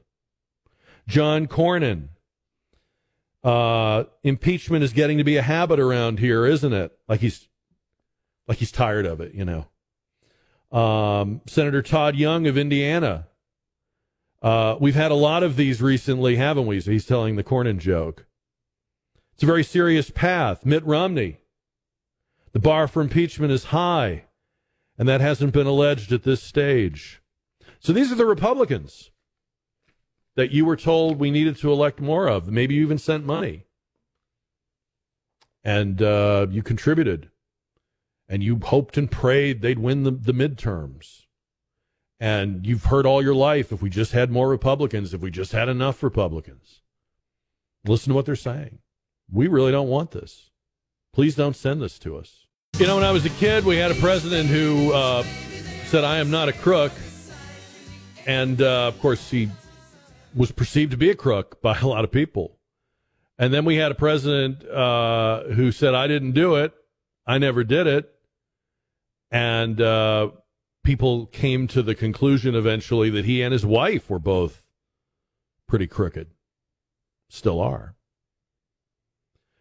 John Cornyn, impeachment is getting to be a habit around here, isn't it? Like he's tired of it, you know. Senator Todd Young of Indiana. We've had a lot of these recently, haven't we? So he's telling the Cornyn joke. It's a very serious path. Mitt Romney. The bar for impeachment is high, and that hasn't been alleged at this stage. So these are the Republicans that you were told we needed to elect more of. Maybe you even sent money. And you contributed. And you hoped and prayed they'd win the midterms. And you've heard all your life, if we just had more Republicans, if we just had enough Republicans. Listen to what they're saying. We really don't want this. Please don't send this to us. You know, when I was a kid, we had a president who said, I am not a crook. And, of course, he was perceived to be a crook by a lot of people. And then we had a president who said, I didn't do it. I never did it. And people came to the conclusion eventually that he and his wife were both pretty crooked. Still are.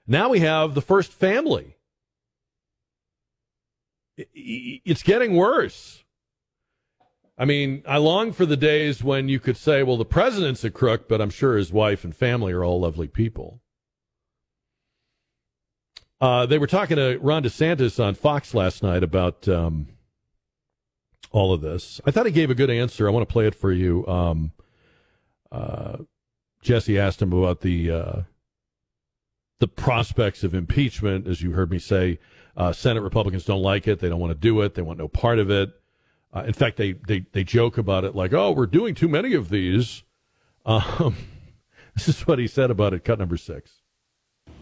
Now we have the first family. It's getting worse. I mean, I long for the days when you could say, well, the president's a crook, but I'm sure his wife and family are all lovely people. They were talking to Ron DeSantis on Fox last night about all of this. I thought he gave a good answer. I want to play it for you. Jesse asked him about the prospects of impeachment. As you heard me say, Senate Republicans don't like it. They don't want to do it. They want no part of it. In fact, they joke about it like, oh, we're doing too many of these. This is what he said about it, cut number 6.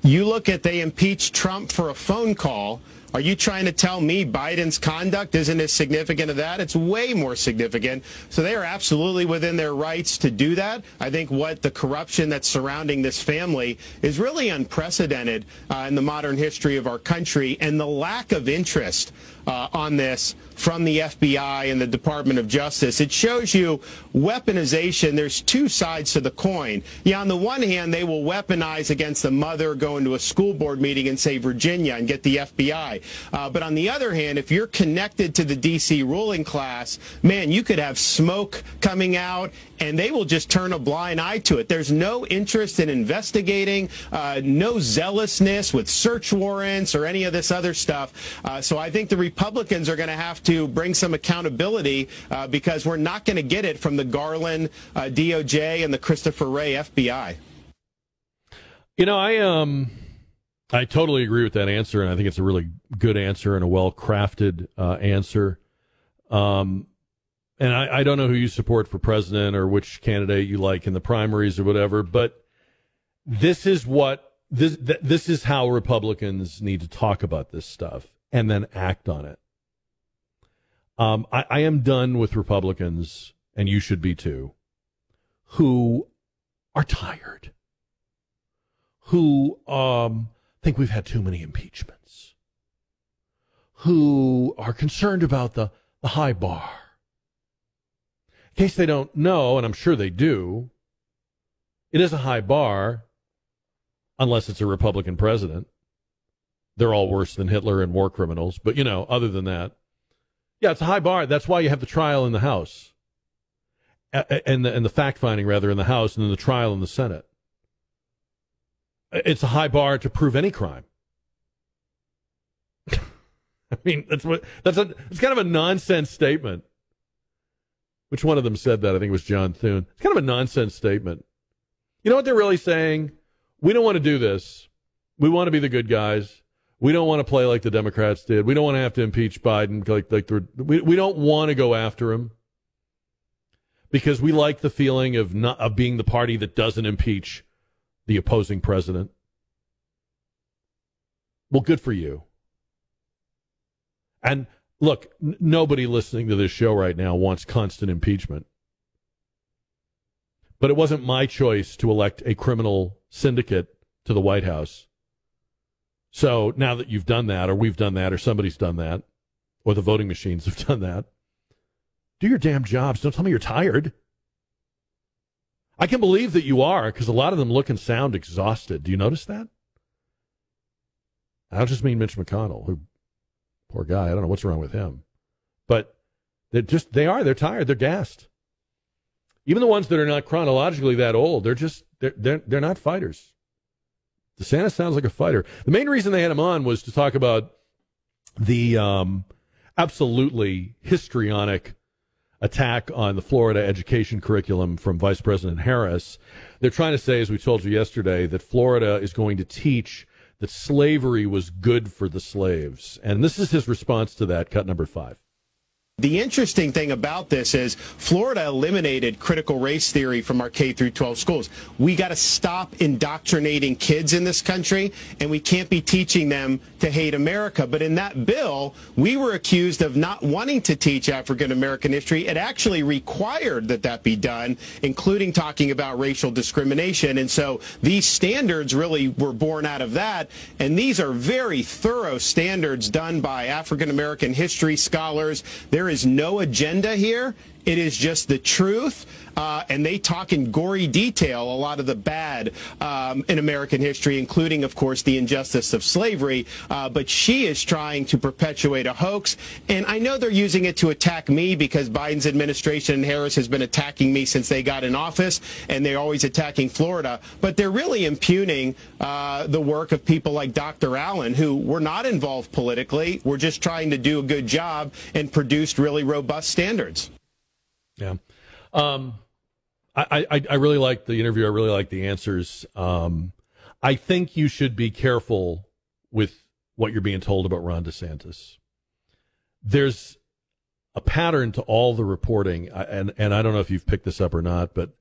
You look at they impeached Trump for a phone call. Are you trying to tell me Biden's conduct isn't as significant of that? It's way more significant. So they are absolutely within their rights to do that. I think what the corruption that's surrounding this family is really unprecedented in the modern history of our country, and the lack of interest on this from the FBI and the Department of Justice. It shows you weaponization. There's two sides to the coin. Yeah, on the one hand, they will weaponize against the mother going to a school board meeting and say Virginia and get the FBI. But on the other hand, if you're connected to the D.C. ruling class, man, you could have smoke coming out, and they will just turn a blind eye to it. There's no interest in investigating, no zealousness with search warrants or any of this other stuff. So I think the Republicans are going to have to bring some accountability because we're not going to get it from the Garland DOJ and the Christopher Wray FBI. You know, I totally agree with that answer, and I think it's a really good answer and a well-crafted answer. And I don't know who you support for president or which candidate you like in the primaries or whatever, but this is how Republicans need to talk about this stuff and then act on it. I am done with Republicans, and you should be too, who are tired, who think we've had too many impeachments, who are concerned about the high bar. In case they don't know, and I'm sure they do, it is a high bar unless it's a Republican president. They're all worse than Hitler and war criminals, but, you know, other than that, yeah, it's a high bar. That's why you have the trial in the House, and the fact-finding, rather, in the House, and then the trial in the Senate. It's a high bar to prove any crime. I mean, it's kind of a nonsense statement. Which one of them said that? I think it was John Thune. It's kind of a nonsense statement. You know what they're really saying? We don't want to do this. We want to be the good guys. We don't want to play like the Democrats did. We don't want to have to impeach Biden. We don't want to go after him because we like the feeling of being the party that doesn't impeach the opposing president. Well, good for you. And look, nobody listening to this show right now wants constant impeachment. But it wasn't my choice to elect a criminal syndicate to the White House. So now that you've done that, or we've done that, or somebody's done that, or the voting machines have done that, do your damn jobs. Don't tell me you're tired. I can believe that you are, because a lot of them look and sound exhausted. Do you notice that? I don't just mean Mitch McConnell, who, poor guy, I don't know what's wrong with him. But they're tired, they're gassed. Even the ones that are not chronologically that old, they're not fighters. DeSantis sounds like a fighter. The main reason they had him on was to talk about the absolutely histrionic attack on the Florida education curriculum from Vice President Harris. They're trying to say, as we told you yesterday, that Florida is going to teach that slavery was good for the slaves. And this is his response to that, cut number 5. The interesting thing about this is Florida eliminated critical race theory from our K through 12 schools. We got to stop indoctrinating kids in this country, and we can't be teaching them to hate America. But in that bill, we were accused of not wanting to teach African American history. It actually required that that be done, including talking about racial discrimination. And so these standards really were born out of that. And these are very thorough standards done by African American history scholars. There is no agenda here. It is just the truth, and they talk in gory detail a lot of the bad in American history, including, of course, the injustice of slavery. But she is trying to perpetuate a hoax, and I know they're using it to attack me because Biden's administration and Harris has been attacking me since they got in office, and they're always attacking Florida. But they're really impugning the work of people like Dr. Allen, who were not involved politically, were just trying to do a good job and produced really robust standards. Yeah. I really like the interview. I really like the answers. I think you should be careful with what you're being told about Ron DeSantis. There's a pattern to all the reporting, and I don't know if you've picked this up or not, but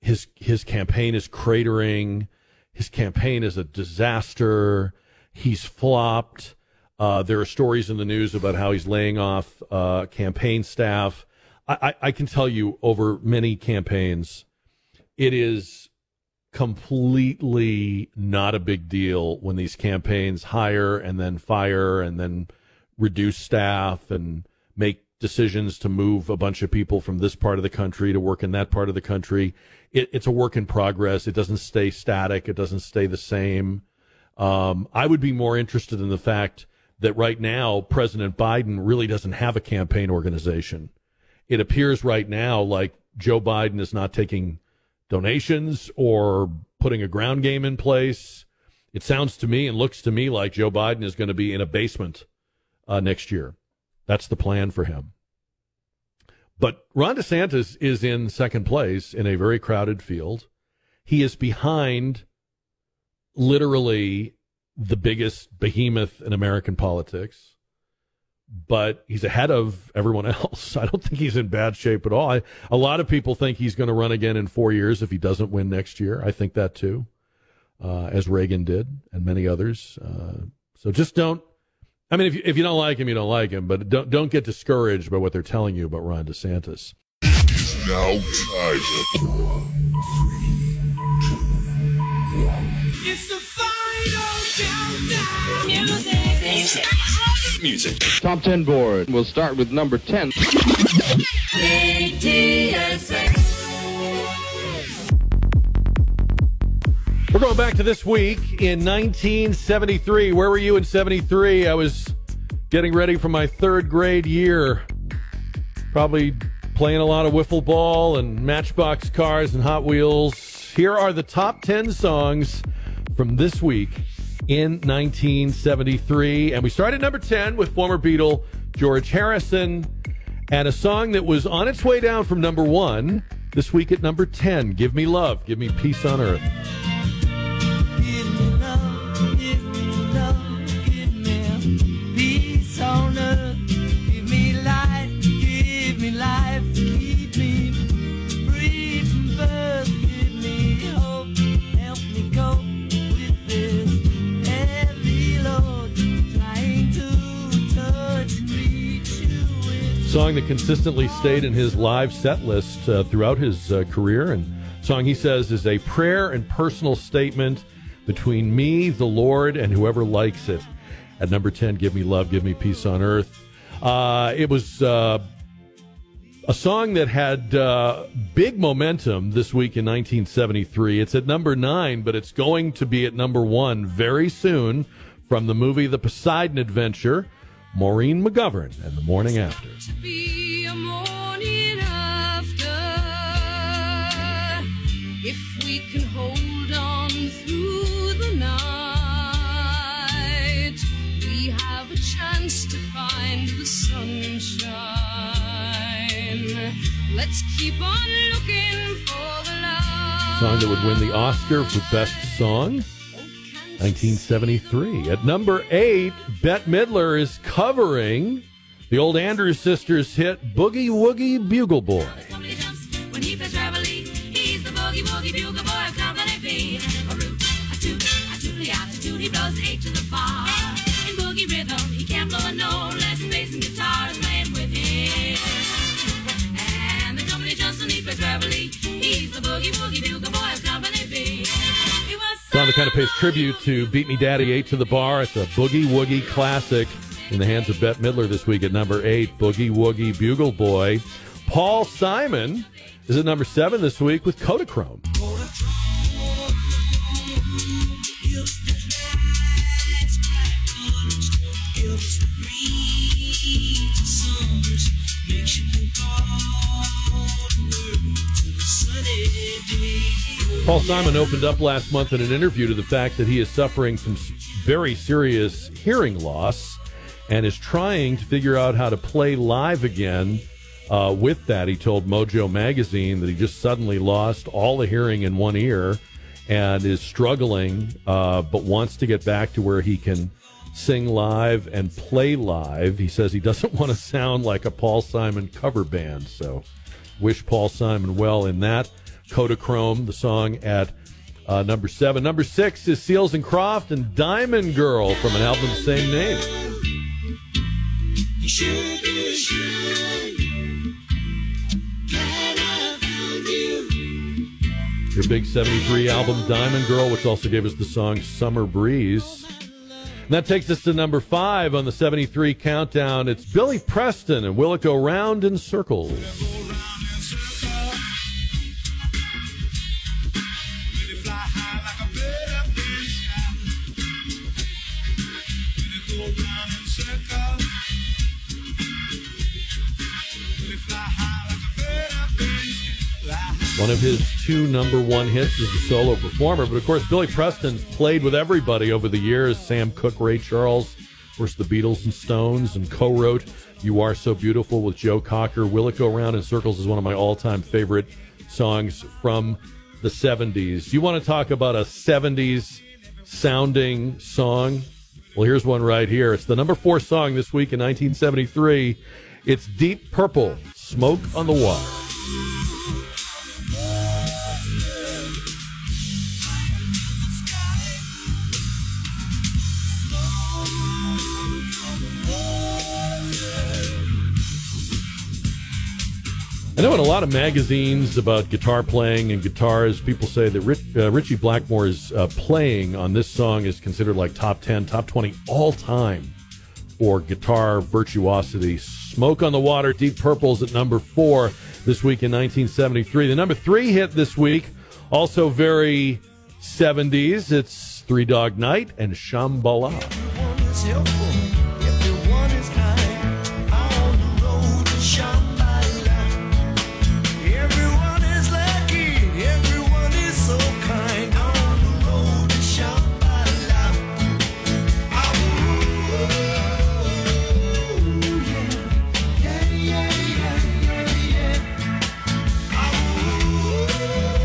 his campaign is cratering. His campaign is a disaster. He's flopped. There are stories in the news about how he's laying off campaign staff. I can tell you over many campaigns, it is completely not a big deal when these campaigns hire and then fire and then reduce staff and make decisions to move a bunch of people from this part of the country to work in that part of the country. It's a work in progress. It doesn't stay static. It doesn't stay the same. I would be more interested in the fact that right now President Biden really doesn't have a campaign organization. It appears right now like Joe Biden is not taking donations or putting a ground game in place. It sounds to me and looks to me like Joe Biden is going to be in a basement next year. That's the plan for him. But Ron DeSantis is in second place in a very crowded field. He is behind literally the biggest behemoth in American politics. But he's ahead of everyone else. I don't think he's in bad shape at all. A lot of people think he's going to run again in 4 years if he doesn't win next year. I think that too, as Reagan did and many others. So just don't. I mean, if you don't like him, you don't like him. But don't get discouraged by what they're telling you about Ron DeSantis. It's now time. 4, 3, 2, 1. It's the final countdown. Music. Top 10 board. We'll start with number 10. KTSA. We're going back to this week in 1973. Where were you in 73? I was getting ready for my third grade year. Probably playing a lot of wiffle ball and matchbox cars and Hot Wheels. Here are the top 10 songs from this week in 1973, and we start at number 10 with former Beatle George Harrison and a song that was on its way down from number 1 this week at number 10, Give Me Love, Give Me Peace on Earth. Give me love, give me love, give me peace on earth. Give me life, keep me free from birth. Give me hope, help me cope. Song that consistently stayed in his live set list throughout his career, and song he says is a prayer and personal statement between me, the Lord, and whoever likes it. At number 10, Give Me Love, Give Me Peace on Earth. It was a song that had big momentum this week in 1973. It's at number 9, but it's going to be at number 1 very soon from the movie The Poseidon Adventure. Maureen McGovern and The Morning After. To be a morning after, if we can hold on through the night, we have a chance to find the sunshine. Let's keep on looking for the light. Song that would win the Oscar for Best Song. 1973. At number 8, Bette Midler is covering The old Andrews Sisters hit Boogie Woogie Bugle Boy. Rhonda kind of pays tribute to Beat Me Daddy 8 to the Bar. It's a Boogie Woogie classic in the hands of Bette Midler this week at number 8, Boogie Woogie Bugle Boy. Paul Simon is at number 7 this week with Kodachrome. Paul Simon opened up last month in an interview to the fact that he is suffering from very serious hearing loss and is trying to figure out how to play live again with that. He told Mojo Magazine that he just suddenly lost all the hearing in one ear and is struggling, but wants to get back to where he can sing live and play live. He says he doesn't want to sound like a Paul Simon cover band, so wish Paul Simon well in that. Kodachrome, the song at number 7. Number 6 is Seals and Croft and Diamond Girl from an album of the same name. Your big 73 album, Diamond Girl, which also gave us the song Summer Breeze. And that takes us to number 5 on the 73 countdown. It's Billy Preston and Will It Go Round in Circles. One of his two number one hits as a solo performer. But, of course, Billy Preston's played with everybody over the years. Sam Cooke, Ray Charles, of course, the Beatles and Stones, and co-wrote You Are So Beautiful with Joe Cocker. Will It Go Round in Circles is one of my all-time favorite songs from the 70s. You want to talk about a 70s-sounding song? Well, here's one right here. It's the number 4 song this week in 1973. It's Deep Purple, Smoke on the Water. I know in a lot of magazines about guitar playing and guitars, people say that Richie Blackmore's playing on this song is considered like top 10, top 20 all time for guitar virtuosity. Smoke on the Water, Deep Purple's at number 4 this week in 1973. The number 3 hit this week, also very 70s, it's Three Dog Night and Shambhala.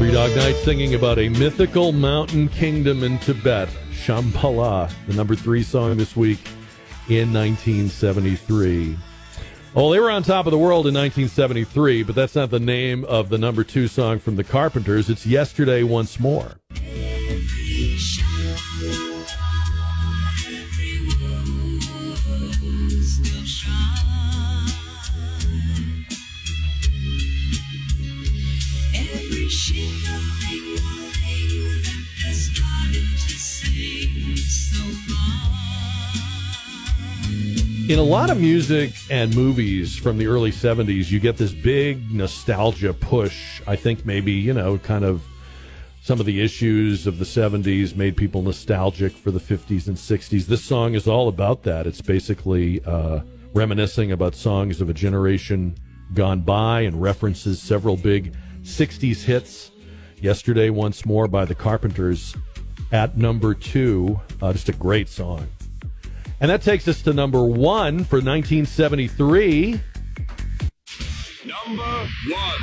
Three Dog Night singing about a mythical mountain kingdom in Tibet, Shambhala, the number 3 song this week in 1973. Well, they were on top of the world in 1973, but that's not the name of the number 2 song from The Carpenters. It's Yesterday Once More. In a lot of music and movies from the early 70s, you get this big nostalgia push. I think maybe, kind of some of the issues of the 70s made people nostalgic for the 50s and 60s. This song is all about that. It's basically reminiscing about songs of a generation gone by and references several big 60s hits. Yesterday Once More by The Carpenters at number 2. Just a great song. And that takes us to number 1 for 1973. Number 1.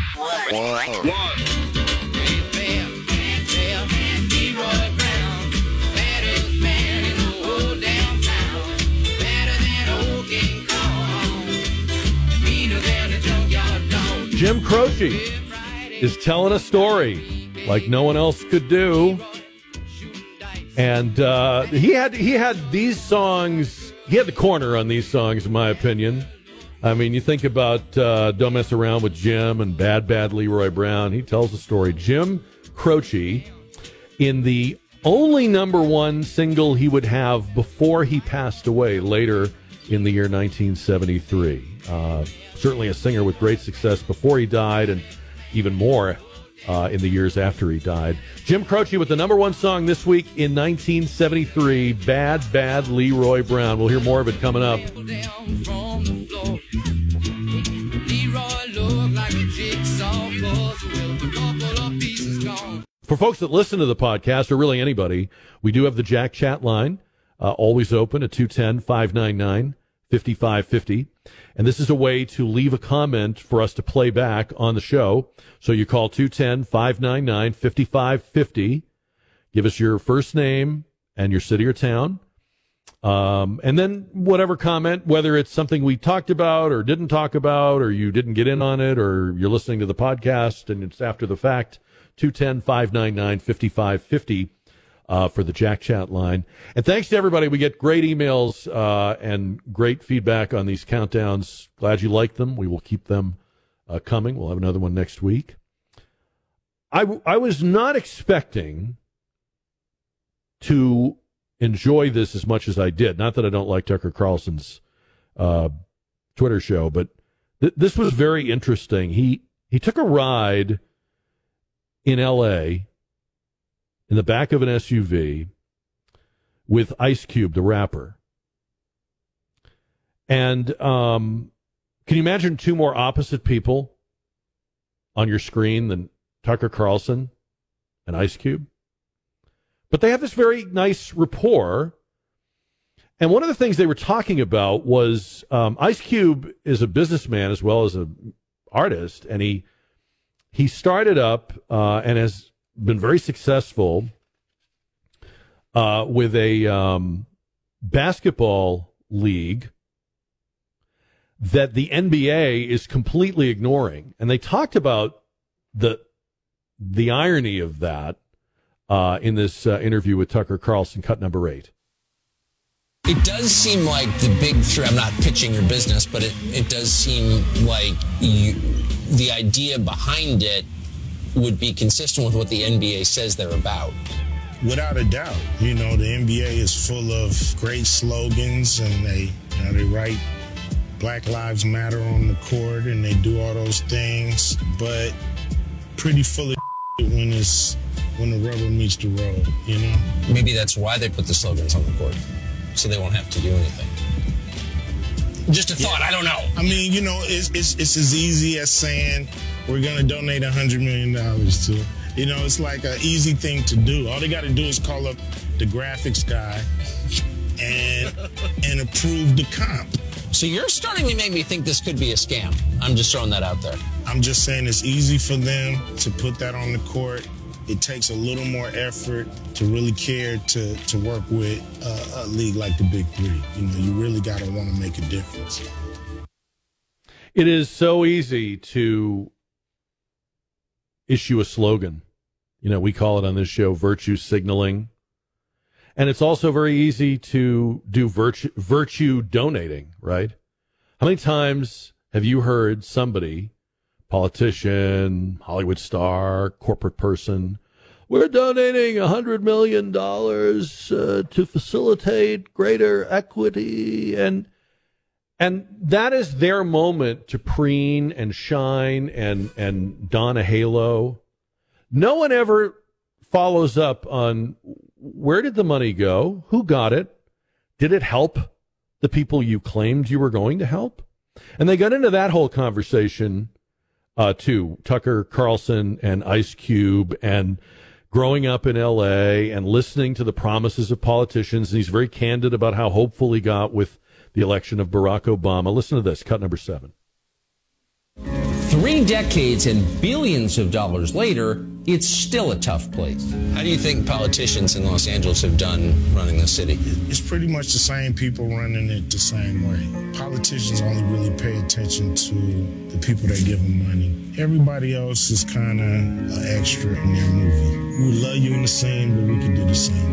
Jim Croce is telling a story like no one else could do. And he had these songs. He had the corner on these songs, in my opinion. I mean, you think about Don't Mess Around with Jim and Bad Bad Leroy Brown. He tells the story. Jim Croce, in the only number one single he would have before he passed away later in the year 1973. Certainly a singer with great success before he died, and even more in the years after he died. Jim Croce with the number one song this week in 1973, Bad Bad Leroy Brown. We'll hear more of it coming up. For folks that listen to the podcast, or really anybody, we do have the Jack Chat line, always open at 210-599-5550. And this is a way to leave a comment for us to play back on the show. So you call 210-599-5550. Give us your first name and your city or town. And then whatever comment, whether it's something we talked about or didn't talk about, or you didn't get in on it, or you're listening to the podcast and it's after the fact, 210-599-5550 for the Jack Chat line. And thanks to everybody. We get great emails and great feedback on these countdowns. Glad you like them. We will keep them coming. We'll have another one next week. I was not expecting to enjoy this as much as I did. Not that I don't like Tucker Carlson's Twitter show, but this was very interesting. He took a ride in L.A., in the back of an SUV, with Ice Cube, the rapper. And can you imagine two more opposite people on your screen than Tucker Carlson and Ice Cube? But they have this very nice rapport. And one of the things they were talking about was Ice Cube is a businessman as well as an artist, and he started up and has been very successful with a basketball league that the NBA is completely ignoring. And they talked about the irony of that in this interview with Tucker Carlson, cut number 8. It does seem like the big three, I'm not pitching your business, but it does seem like the idea behind it would be consistent with what the NBA says they're about. Without a doubt. You know, the NBA is full of great slogans, and they write Black Lives Matter on the court, and they do all those things, but pretty full of shit when the rubber meets the road, you know? Maybe that's why they put the slogans on the court, so they won't have to do anything. Just a thought, yeah. I don't know. I mean, you know, it's as easy as saying we're going to donate $100 million to, you know, it's like an easy thing to do. All they got to do is call up the graphics guy and approve the comp. So you're starting to make me think this could be a scam. I'm just throwing that out there. I'm just saying it's easy for them to put that on the court. It takes a little more effort to really care to work with a league like the Big Three. You know, you really got to want to make a difference. It is so easy to issue a slogan. You know, we call it on this show virtue signaling. And it's also very easy to do virtue donating, right? How many times have you heard somebody, politician, Hollywood star, corporate person, we're donating $100 million to facilitate greater equity. And that is their moment to preen and shine and don a halo. No one ever follows up on where did the money go? Who got it? Did it help the people you claimed you were going to help? And they got into that whole conversation too, Tucker Carlson and Ice Cube, and growing up in L.A. and listening to the promises of politicians. And he's very candid about how hopeful he got with the election of Barack Obama. Listen to this, cut number 7. 3 decades and billions of dollars later, it's still a tough place. How do you think politicians in Los Angeles have done running the city? It's pretty much the same people running it the same way. Politicians only really pay attention to the people that give them money. Everybody else is kind of an extra in their movie. We love you in the scene, but we could do the scene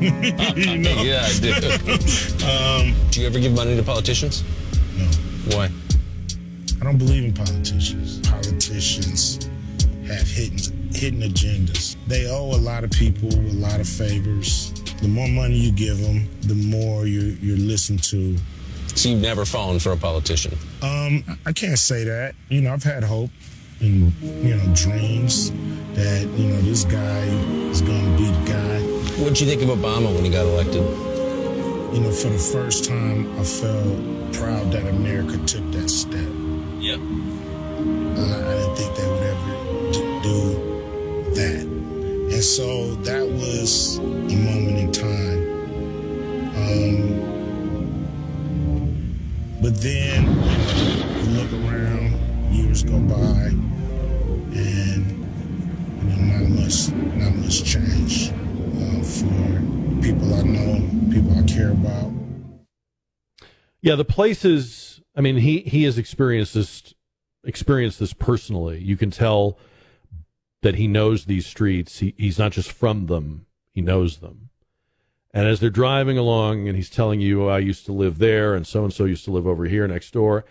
without you. You know? Yeah, I do. Do you ever give money to politicians? No. Why? I don't believe in politicians. Politicians have hidden agendas. They owe a lot of people a lot of favors. The more money you give them, the more you're listened to. So you've never fallen for a politician? I can't say that. You know, I've had hope and, you know, dreams that, you know, this guy is going to be the guy. What did you think of Obama when he got elected? You know, for the first time, I felt proud that America took that step. Yep. I didn't think they would ever do that. And so that was a moment in time. But then, you look around, years go by, and you know, not much change for people I know, people I care about. Yeah, the places. I mean, he has experienced this personally. You can tell that he knows these streets. He's not just from them; he knows them. And as they're driving along and he's telling you, oh, I used to live there and so used to live over here next door,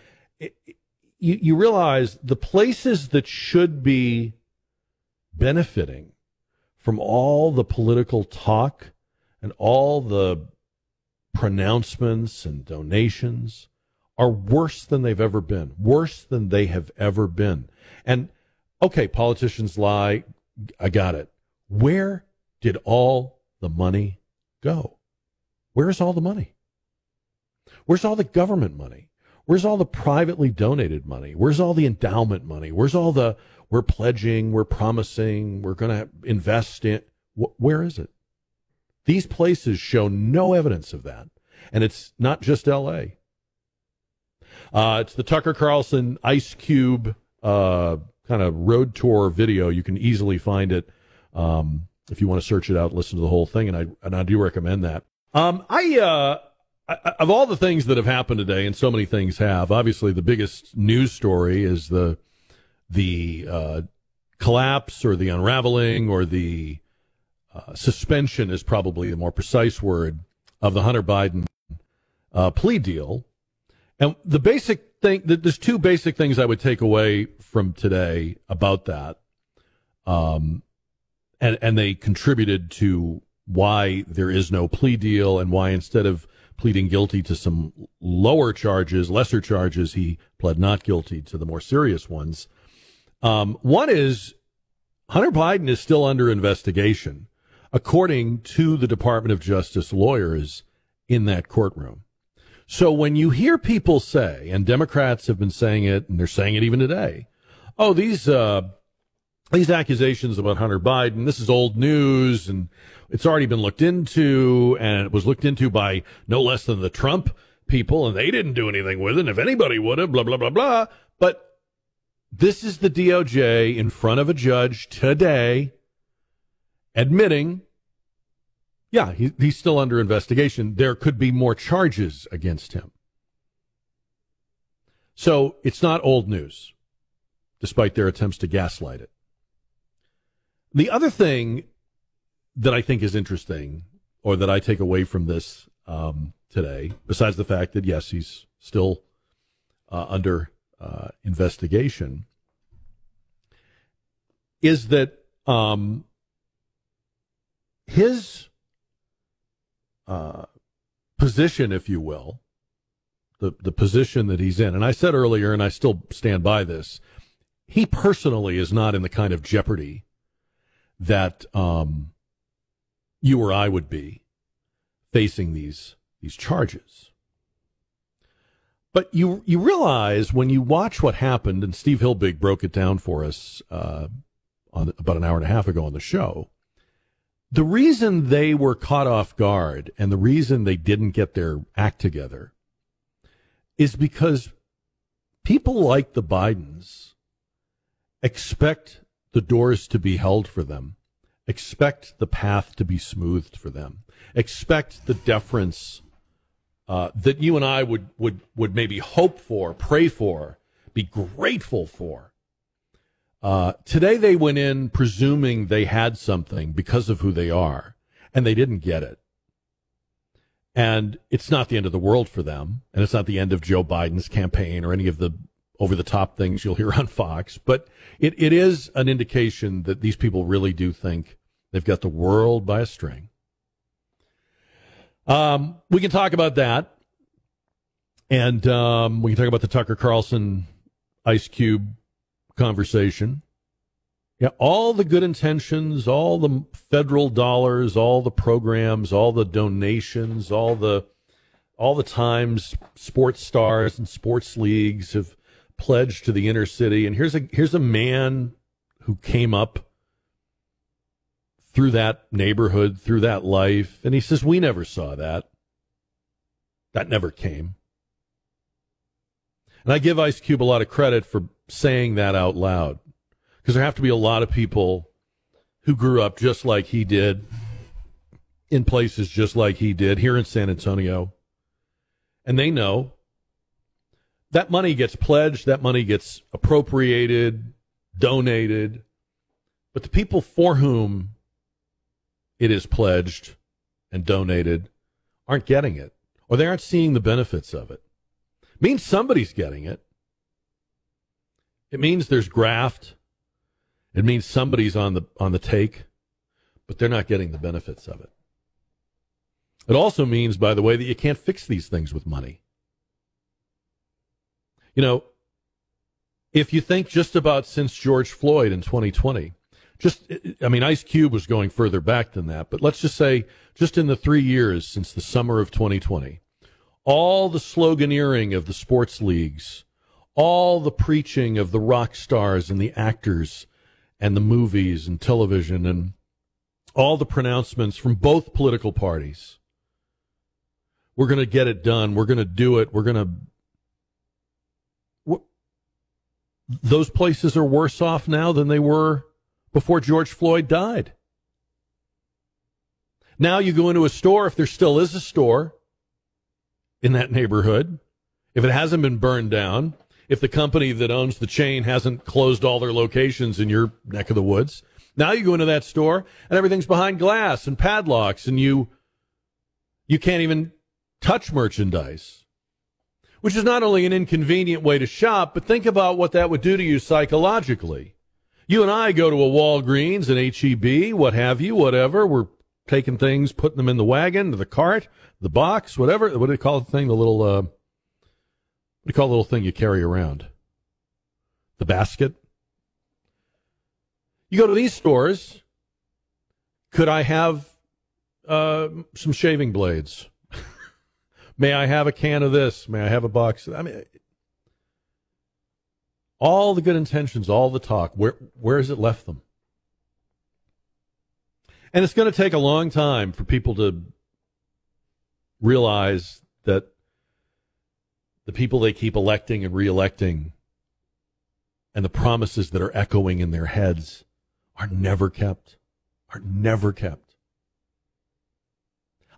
you realize the places that should be benefiting from all the political talk and all the pronouncements and donations are worse than they've ever been, worse than they have ever been. And, okay, politicians lie. I got it. Where did all the money go? Where's all the money? Where's all the government money? Where's all the privately donated money? Where's all the endowment money? Where's all the we're pledging, we're promising, we're going to invest in? Where is it? These places show no evidence of that. And it's not just L.A. It's the Tucker Carlson Ice Cube kind of road tour video. You can easily find it. If you want to search it out, listen to the whole thing, and I do recommend that. I of all the things that have happened today, and so many things have, obviously the biggest news story is the collapse or the unraveling or the suspension is probably the more precise word of the Hunter Biden plea deal. And the basic thing, there's two basic things I would take away from today about that. And they contributed to why there is no plea deal and why instead of pleading guilty to some lesser charges, he pled not guilty to the more serious ones. One is Hunter Biden is still under investigation, according to the Department of Justice lawyers in that courtroom. So when you hear people say, and Democrats have been saying it, and they're saying it even today, oh, these accusations about Hunter Biden, this is old news, and it's already been looked into, and it was looked into by no less than the Trump people, and they didn't do anything with it, and if anybody would have, blah, blah, blah, blah. But this is the DOJ in front of a judge today admitting, yeah, he's still under investigation. There could be more charges against him. So it's not old news, despite their attempts to gaslight it. The other thing that I think is interesting, or that I take away from this today, besides the fact that, yes, he's still under investigation, is that his position, if you will, the position that he's in, and I said earlier, and I still stand by this, he personally is not in the kind of jeopardy that you or I would be facing these charges. But you realize when you watch what happened, and Steve Hilbig broke it down for us about an hour and a half ago on the show, the reason they were caught off guard and the reason they didn't get their act together is because people like the Bidens expect the doors to be held for them. Expect the path to be smoothed for them. Expect the deference that you and I would maybe hope for, pray for, be grateful for. Today they went in presuming they had something because of who they are, and they didn't get it. And it's not the end of the world for them, and it's not the end of Joe Biden's campaign or any of the over-the-top things you'll hear on Fox, but it is an indication that these people really do think they've got the world by a string. We can talk about that, and we can talk about the Tucker Carlson, Ice Cube conversation. Yeah, all the good intentions, all the federal dollars, all the programs, all the donations, all the times sports stars and sports leagues have pledged to the inner city. And here's a man who came up through that neighborhood, through that life, and he says, we never saw that. That never came. And I give Ice Cube a lot of credit for saying that out loud, because there have to be a lot of people who grew up just like he did, in places just like he did, here in San Antonio, and they know that money gets pledged, that money gets appropriated, donated, but the people for whom it is pledged and donated aren't getting it, or they aren't seeing the benefits of it. It means somebody's getting it. It means there's graft. It means somebody's on the take, but they're not getting the benefits of it. It also means, by the way, that you can't fix these things with money. You know, if you think just about since George Floyd in 2020, Ice Cube was going further back than that, but let's just say just in the 3 years since the summer of 2020, all the sloganeering of the sports leagues, all the preaching of the rock stars and the actors and the movies and television and all the pronouncements from both political parties, we're going to get it done, we're going to do it, those places are worse off now than they were before George Floyd died. Now you go into a store, if there still is a store in that neighborhood, if it hasn't been burned down, if the company that owns the chain hasn't closed all their locations in your neck of the woods, now you go into that store and everything's behind glass and padlocks, and you can't even touch merchandise, which is not only an inconvenient way to shop, but think about what that would do to you psychologically. You and I go to a Walgreens, an H-E-B, what have you, whatever. We're taking things, putting them in the wagon, the cart, the box, whatever. What do they call the thing? The little, what do you call the little thing you carry around? The basket? You go to these stores. Could I have some shaving blades? May I have a can of this? May I have a box? I mean, all the good intentions, all the talk, where has it left them? And it's going to take a long time for people to realize that the people they keep electing and re-electing and the promises that are echoing in their heads are never kept.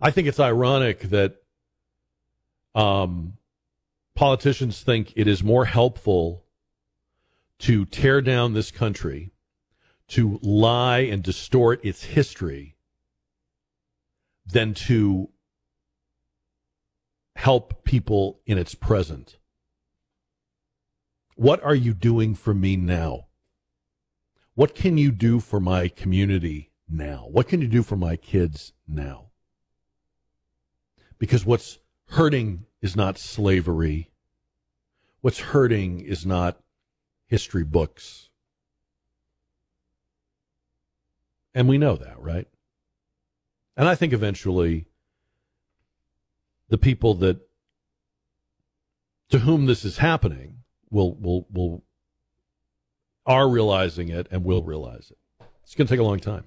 I think it's ironic that politicians think it is more helpful to tear down this country, to lie and distort its history, than to help people in its present. What are you doing for me now? What can you do for my community now? What can you do for my kids now? Because what's hurting is not slavery. What's hurting is not history books. And we know that, right? And I think eventually the people to whom this is happening are realizing it and will realize it. It's going to take a long time.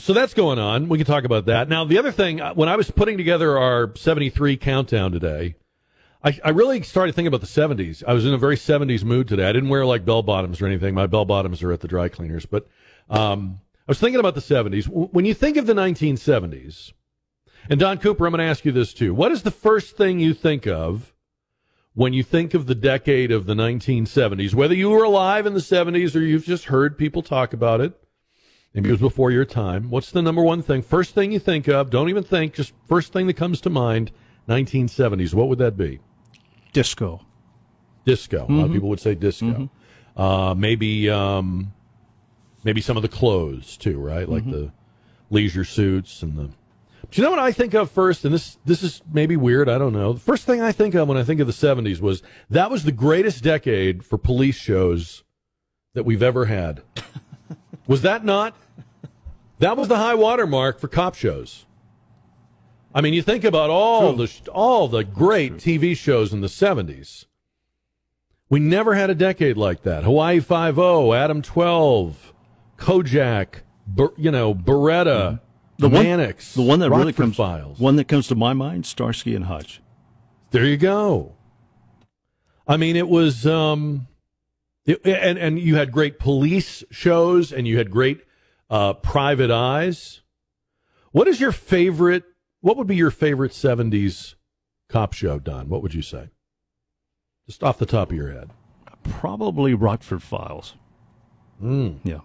So that's going on. We can talk about that. Now, the other thing, when I was putting together our 73 countdown today, I really started thinking about the 70s. I was in a very 70s mood today. I didn't wear like bell bottoms or anything. My bell bottoms are at the dry cleaners. But I was thinking about the 70s. When you think of the 1970s, and Don Cooper, I'm going to ask you this too. What is the first thing you think of when you think of the decade of the 1970s? Whether you were alive in the 70s or you've just heard people talk about it, maybe it was before your time. What's the number one thing? First thing you think of, don't even think, just first thing that comes to mind, 1970s. What would that be? Disco. Disco. Mm-hmm. A lot of people would say disco. Mm-hmm. Maybe some of the clothes, too, right? Like mm-hmm. the leisure suits and the... Do you know what I think of first? And this is maybe weird, I don't know. The first thing I think of when I think of the 70s was that was the greatest decade for police shows that we've ever had. Was that not? That was the high water mark for cop shows. I mean, you think about all the great TV shows in the 70s. We never had a decade like that. Hawaii Five-0, Adam 12, Kojak, Beretta, the Mannix, the one that Rockford really comes. Files. One that comes to my mind: Starsky and Hutch. There you go. I mean, it was, and you had great police shows, and you had great Private Eyes. What is your favorite? What would be your favorite 70s cop show, Don? What would you say? Just off the top of your head. Probably Rockford Files. Mm. Yeah.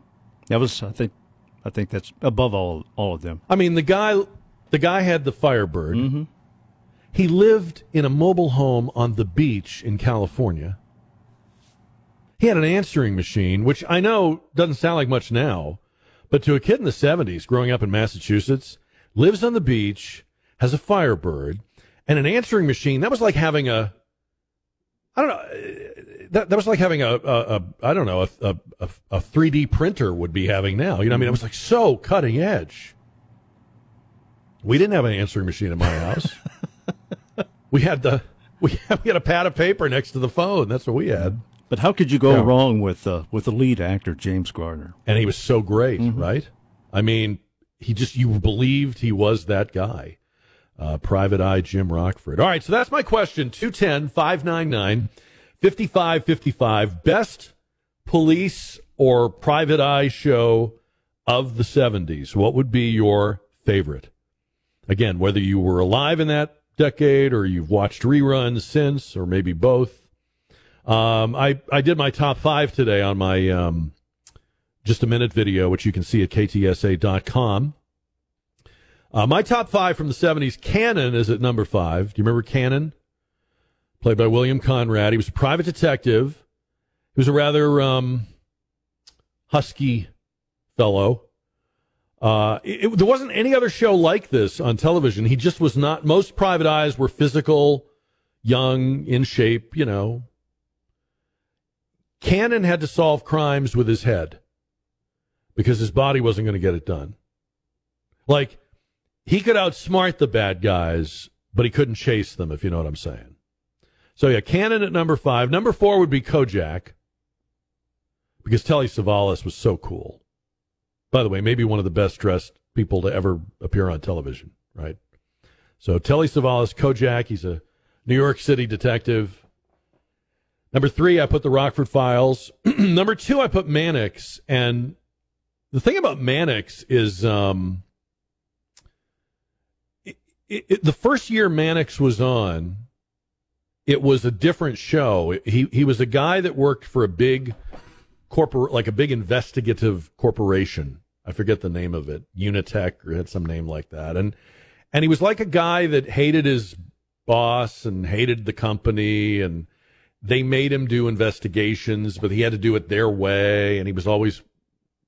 That was, I think that's above all of them. I mean, the guy had the Firebird. Mm-hmm. He lived in a mobile home on the beach in California. He had an answering machine, which I know doesn't sound like much now, but to a kid in the 70s growing up in Massachusetts, lives on the beach, has a Firebird, and an answering machine. That was like having a 3D printer would be having now. You know what I mean? It was like so cutting edge. We didn't have an answering machine in my house. We had a pad of paper next to the phone. That's what we had. But how could you go wrong with the lead actor, James Garner? And he was so great, mm-hmm. right? I mean... you believed he was that guy. Private Eye, Jim Rockford. All right, so that's my question. 210-599-5555. Best police or private eye show of the 70s. What would be your favorite? Again, whether you were alive in that decade or you've watched reruns since, or maybe both. I did my top five today on my... Just a minute video, which you can see at KTSA.com. My top five from the 70s, Cannon is at number five. Do you remember Cannon? Played by William Conrad. He was a private detective. He was a rather husky fellow. There wasn't any other show like this on television. He just was not. Most private eyes were physical, young, in shape, you know. Cannon had to solve crimes with his head, because his body wasn't going to get it done. Like, he could outsmart the bad guys, but he couldn't chase them, if you know what I'm saying. So, yeah, Cannon at number five. Number four would be Kojak, because Telly Savalas was so cool. By the way, maybe one of the best-dressed people to ever appear on television, right? So, Telly Savalas, Kojak, he's a New York City detective. Number three, I put the Rockford Files. Number two, I put Mannix, and... The thing about Mannix is the first year Mannix was on, it was a different show. He was a guy that worked for a big big investigative corporation. I forget the name of it, Unitech or had some name like that. And he was like a guy that hated his boss and hated the company, and they made him do investigations, but he had to do it their way, and he was always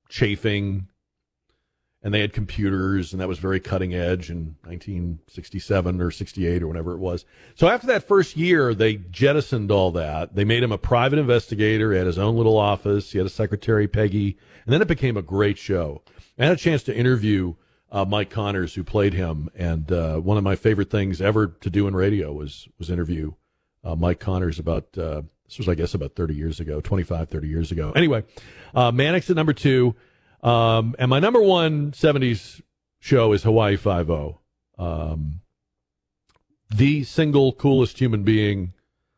chafing, and they had computers, and that was very cutting edge in 1967 or 68 or whenever it was. So after that first year, they jettisoned all that. They made him a private investigator. He had his own little office. He had a secretary, Peggy, and then it became a great show. I had a chance to interview Mike Connors, who played him, and one of my favorite things ever to do in radio was interview Mike Connors about... This was, I guess, about 30 years ago, 25, 30 years ago. Anyway, Mannix at number two. And my number one 70s show is Hawaii Five-0. The single coolest human being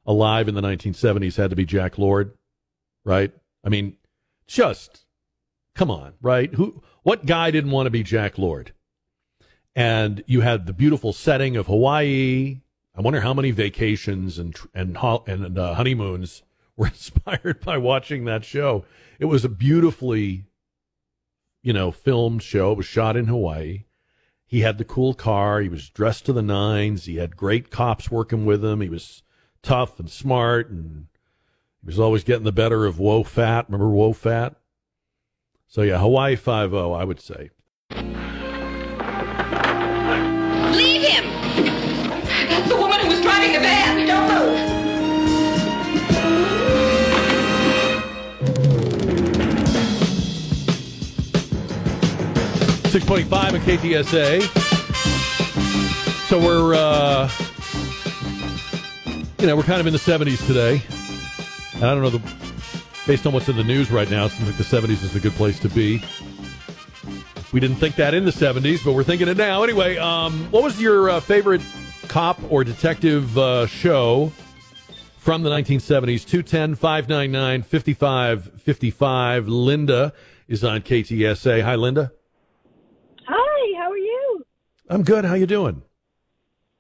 alive in the 1970s had to be Jack Lord, right? I mean, just come on, right? What guy didn't want to be Jack Lord? And you had the beautiful setting of Hawaii. I wonder how many vacations and honeymoons were inspired by watching that show. It was a beautifully, filmed show. It was shot in Hawaii. He had the cool car. He was dressed to the nines. He had great cops working with him. He was tough and smart, and he was always getting the better of WoFat. Remember WoFat? So, yeah, Hawaii 5-0, I would say. Leave him! That's the woman who was driving the van. Don't move. 6.5 in KTSA. So we're, we're kind of in the 70s today. And I don't know, based on what's in the news right now, it seems like the 70s is a good place to be. We didn't think that in the 70s, but we're thinking it now. Anyway, what was your favorite cop or detective show from the 1970s? 210-599-5555. Linda is on KTSA. Hi, Linda. Hi, how are you? I'm good. How you doing?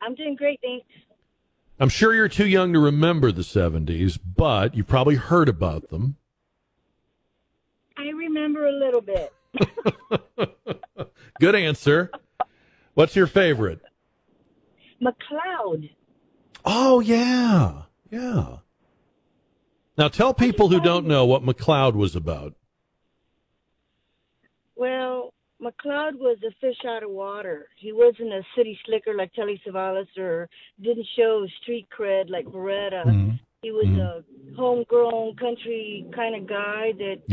I'm doing great, thanks. I'm sure you're too young to remember the 70s, but you probably heard about them. I remember a little bit. Good answer. What's your favorite? McCloud. Oh, yeah. Yeah. Now, tell people who don't know what McCloud was about. Well, McCloud was a fish out of water. He wasn't a city slicker like Telly Savalas or didn't show street cred like Beretta. Mm-hmm. He was a homegrown country kind of guy that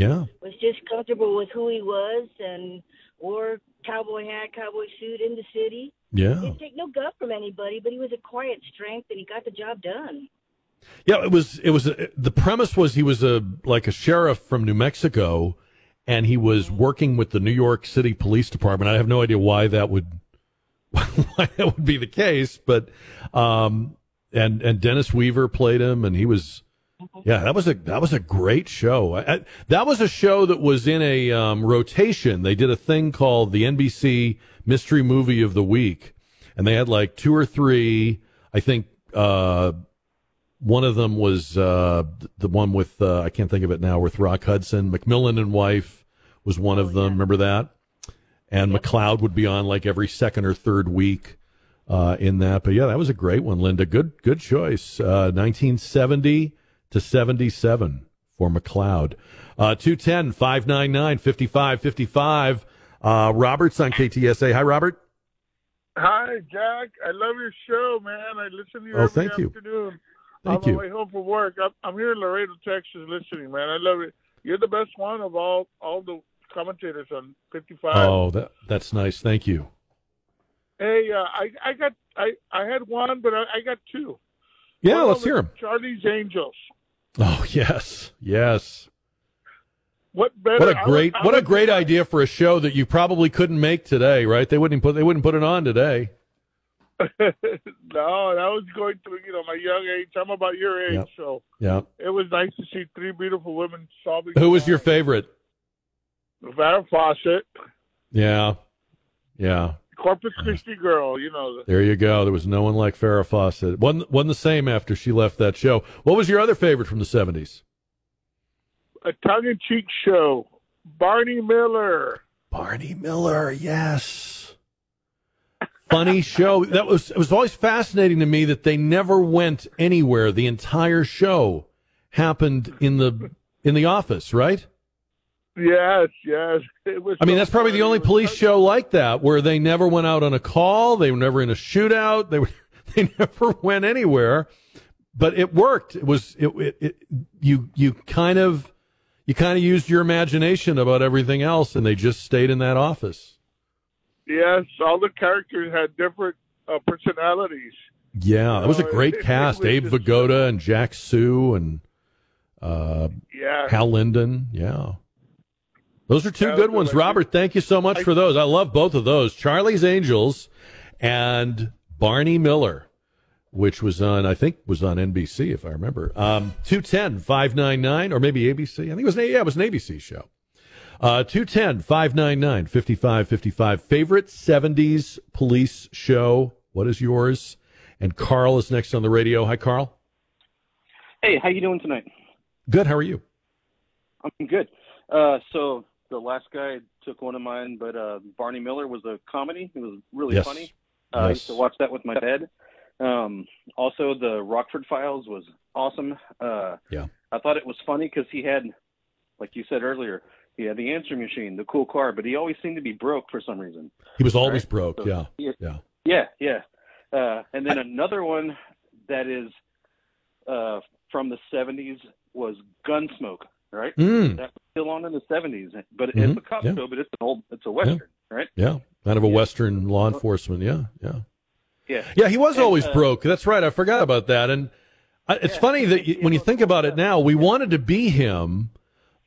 was just comfortable with who he was and wore cowboy hat, cowboy suit in the city. Yeah. He didn't take no guff from anybody, but he was a quiet strength and he got the job done. Yeah, it was the premise was he was like a sheriff from New Mexico. And he was working with the New York City Police Department. I have no idea why that would be the case, but and Dennis Weaver played him, and he was, that was a great show. That was a show that was in a rotation. They did a thing called the NBC Mystery Movie of the Week, and they had like two or three. I think one of them was the one with, I can't think of it now, with Rock Hudson. McMillan and Wife was one of them. Yeah. Remember that? And McCloud would be on like every second or third week in that. But, yeah, that was a great one, Linda. Good choice. 1970 to 77 for McCloud. 210-599-5555. Robert's on KTSA. Hi, Robert. Hi, Jack. I love your show, man. I listen to you every afternoon. Thank you. On my way home from work. I'm here in Laredo, Texas, listening, man. I love it. You're the best one of all the commentators on 55. Oh, that's nice. Thank you. Hey, I had one, but I got two. Yeah, let's hear them. Charlie's Angels. Oh yes. What a great idea for a show that you probably couldn't make today, right? They wouldn't put it on today. No, I was going through, my young age. I'm about your age, so it was nice to see three beautiful women solving. Who was your favorite? Farrah Fawcett. Yeah. Corpus Christi girl, There you go. There was no one like Farrah Fawcett. Wasn't the same after she left that show. What was your other favorite from the 70s? A tongue-in-cheek show. Barney Miller. Barney Miller, yes. Funny show. It was always fascinating to me that they never went anywhere. The entire show happened in the office, right? Yes. It was. I mean, that's probably the only police show like that where they never went out on a call. They were never in a shootout. They never went anywhere, but it worked. It was you kind of used your imagination about everything else, and they just stayed in that office. Yes, all the characters had different personalities. Yeah, that was a great cast. Abe Vigoda and Jack Sue and Hal Linden. Yeah. Those are two good ones. Robert, thank you so much for those. I love both of those. Charlie's Angels and Barney Miller which was on, I think, was on NBC, if I remember. 210-599, or maybe ABC. I think it was an ABC show. 210-599-5555. Favorite 70s police show. What is yours? And Carl is next on the radio. Hi, Carl. Hey, how you doing tonight? Good. How are you? I'm good. So the last guy took one of mine, but Barney Miller was a comedy. It was really funny. I used to watch that with my dad. Also, the Rockford Files was awesome. I thought it was funny because he had, like you said earlier, he had the answering machine, the cool car, but he always seemed to be broke for some reason. He was always broke, so, and then another one that is from the 70s was Gunsmoke, right? That was still on in the 70s, but it's a cop show, but it's a Western, right? Yeah, kind of a Western law enforcement, Yeah, he was always broke. That's right. I forgot about that. And it's funny that when you think about it now, we wanted to be him,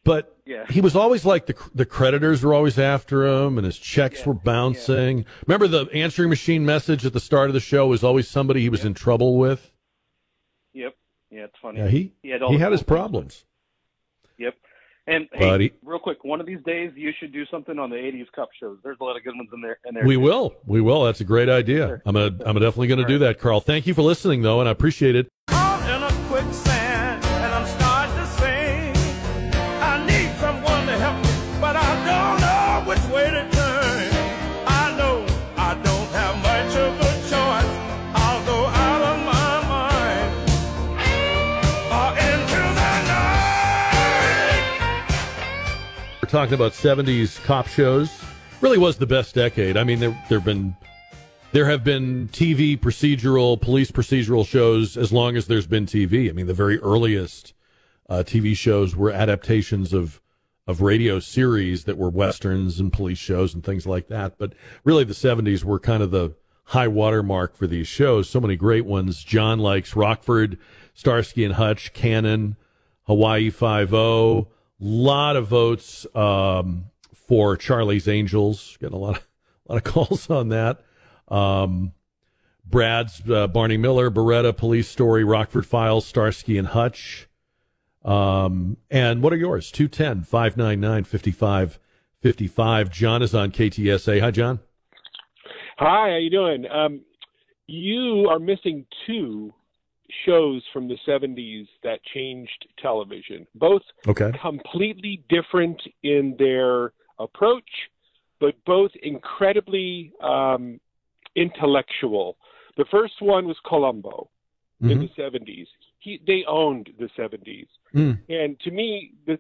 but he was always like the creditors were always after him, and his checks were bouncing. Remember the answering machine message at the start of the show was always somebody he was in trouble with? Yep. Yeah, it's funny. Yeah, he had his problems. Yep. And hey, real quick, one of these days you should do something on the 80s cop shows. There's a lot of good ones in there. We will. That's a great idea. Sure. I'm definitely going to do that, Carl. Thank you for listening, though, and I appreciate it. Caught in a quicksand, and I'm starting to sing. I need someone to help me, but I don't know which way to turn. I know I don't have much of a choice. I'll go out of my mind or into the night. We're talking about 70s cop shows. Really was the best decade. I mean, there have been TV procedural, police procedural shows as long as there's been TV. I mean, the very earliest TV shows were adaptations of radio series that were westerns and police shows and things like that. But really, the 70s were kind of the high watermark for these shows. So many great ones. John likes Rockford, Starsky and Hutch, Cannon, Hawaii Five-0. Lot of votes for Charlie's Angels. Getting a lot of calls on that. Brad's Barney Miller, Beretta, Police Story, Rockford Files, Starsky and Hutch. And what are yours? 210-599-5555. John is on KTSA. Hi, John. Hi, how you doing? You are missing two shows from the 70s that changed television. Both completely different in their approach, but both incredibly intellectual. The first one was Columbo in the 70s. They owned the 70s. And to me, it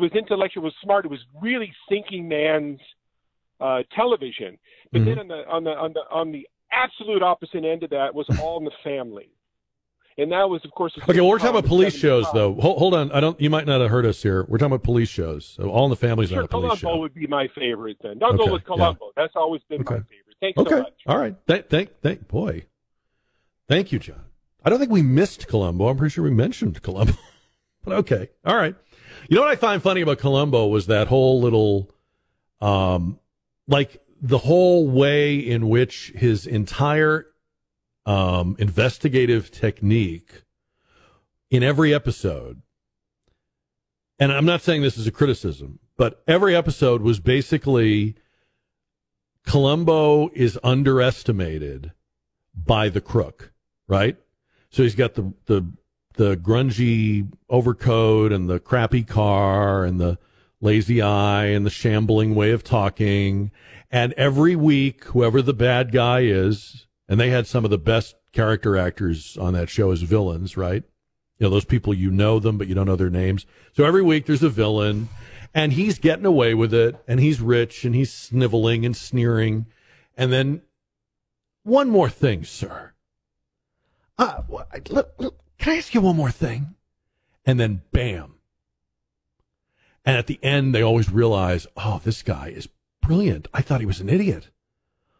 was intellectual, it was smart, it was really thinking man's television. But then on the absolute opposite end of that was All in the Family. And that was, of course... Okay, well, we're talking about police shows, though. Hold on. You might not have heard us here. We're talking about police shows. So All in the Family's not a police show. Columbo would be my favorite, then. I'll go with Columbo. Yeah. That's always been my favorite. Thanks so much. All right. Thank you, John. I don't think we missed Columbo. I'm pretty sure we mentioned Columbo. But okay. All right. You know what I find funny about Columbo was that whole little... the whole way in which his entire... investigative technique in every episode, and I'm not saying this is a criticism, but every episode was basically Columbo is underestimated by the crook, right? So he's got the grungy overcoat and the crappy car and the lazy eye and the shambling way of talking, and every week whoever the bad guy is. And they had some of the best character actors on that show as villains, right? You know, those people, you know them, but you don't know their names. So every week there's a villain, and he's getting away with it, and he's rich, and he's sniveling and sneering. And then, one more thing, sir. Can I ask you one more thing? And then, bam. And at the end, they always realize, oh, this guy is brilliant. I thought he was an idiot.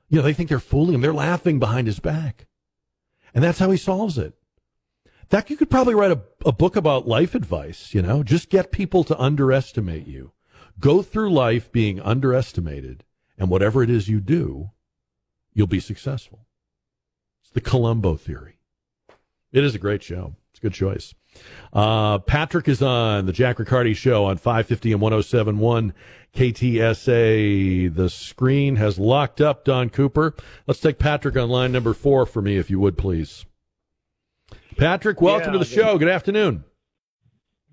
You know, they think they're fooling him. They're laughing behind his back. And that's how he solves it. That you could probably write a book about life advice, you know. Just get people to underestimate you. Go through life being underestimated, and whatever it is you do, you'll be successful. The Columbo Theory. It is a great show. It's a good choice. Patrick is on the Jack Riccardi Show on 550 and 107.1 KTSA. The screen has locked up Don Cooper. Let's take Patrick on line number 4 for me, if you would, please. Patrick, welcome to the show. Good afternoon.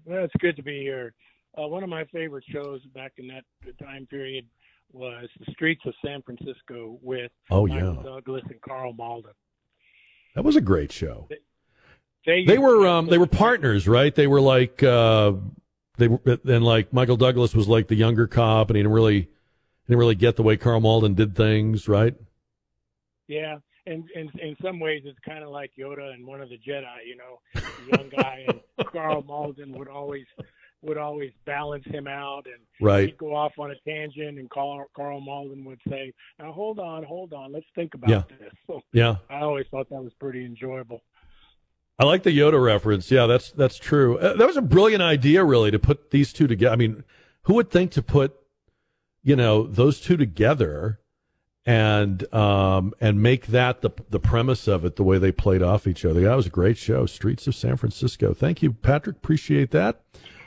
Well, it's good to be here. One of my favorite shows back in that time period was The Streets of San Francisco with Michael Douglas and Carl Malden. That was a great show. They were partners, right? They were like Michael Douglas was like the younger cop, and he didn't really get the way Carl Malden did things, right? Yeah, and in some ways it's kind of like Yoda and One of the Jedi, you know, the young guy and Carl Malden would always balance him out, and he'd go off on a tangent, and Carl Malden would say, "Now hold on, let's think about this." So I always thought that was pretty enjoyable. I like the Yoda reference. Yeah, that's true. That was a brilliant idea, really, to put these two together. I mean, who would think to put, you know, those two together and make that the premise of it, the way they played off each other. That was a great show, Streets of San Francisco. Thank you, Patrick. Appreciate that.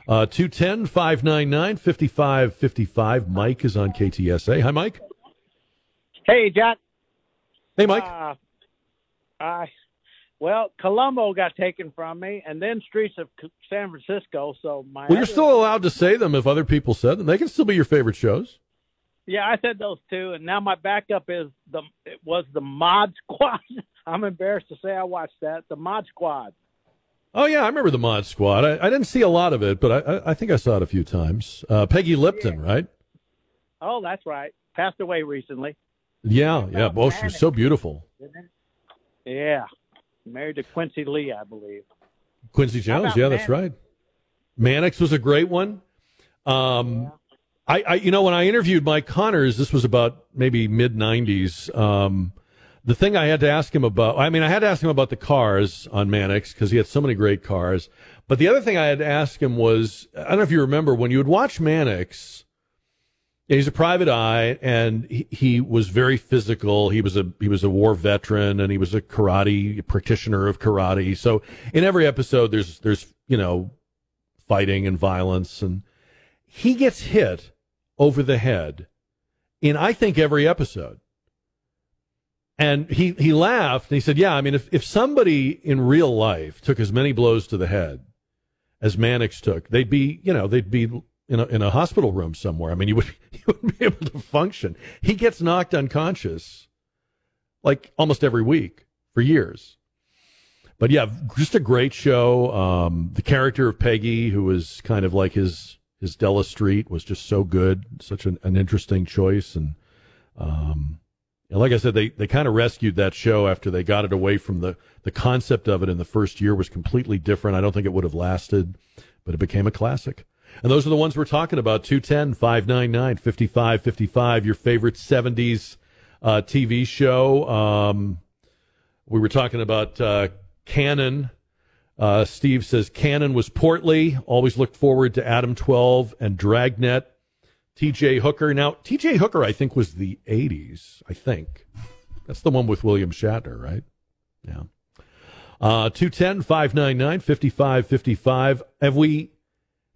210-599-5555. Mike is on KTSA. Hi, Mike. Hey, Jack. Hey, Mike. Well, Columbo got taken from me, and then Streets of San Francisco. So my you're still allowed to say them if other people said them. They can still be your favorite shows. Yeah, I said those two, and now my backup is the Mod Squad. I'm embarrassed to say I watched that. The Mod Squad. Oh yeah, I remember the Mod Squad. I didn't see a lot of it, but I think I saw it a few times. Peggy Lipton, right? Oh, that's right. Passed away recently. Yeah. Oh, she was so beautiful. Yeah. Married to Quincy Lee, I believe. Quincy Jones, yeah, that's right. Mannix was a great one. When I interviewed Mike Connors, this was about maybe mid-90s. The thing I had to ask him about, the cars on Mannix because he had so many great cars. But the other thing I had to ask him was, I don't know if you remember, when you would watch Mannix, he's a private eye, and he was very physical. He was a war veteran, and he was a practitioner of karate. So in every episode, there's you know, fighting and violence, and he gets hit over the head in I think every episode. And he laughed and he said, "Yeah, I mean, if somebody in real life took as many blows to the head as Mannix took, they'd be." In a hospital room somewhere. I mean, you wouldn't be able to function. He gets knocked unconscious like almost every week for years. But yeah, just a great show. The character of Peggy, who was kind of like his Della Street, was just so good. Such an interesting choice. And like I said, they kind of rescued that show after they got it away from the concept of it in the first year was completely different. I don't think it would have lasted, but it became a classic. And those are the ones we're talking about, 210-599-5555, your favorite 70s TV show. We were talking about Cannon. Steve says, Cannon was portly, always looked forward to Adam 12 and Dragnet. T.J. Hooker. Now, T.J. Hooker, I think, was the 80s, I think. That's the one with William Shatner, right? Yeah. 210-599-5555.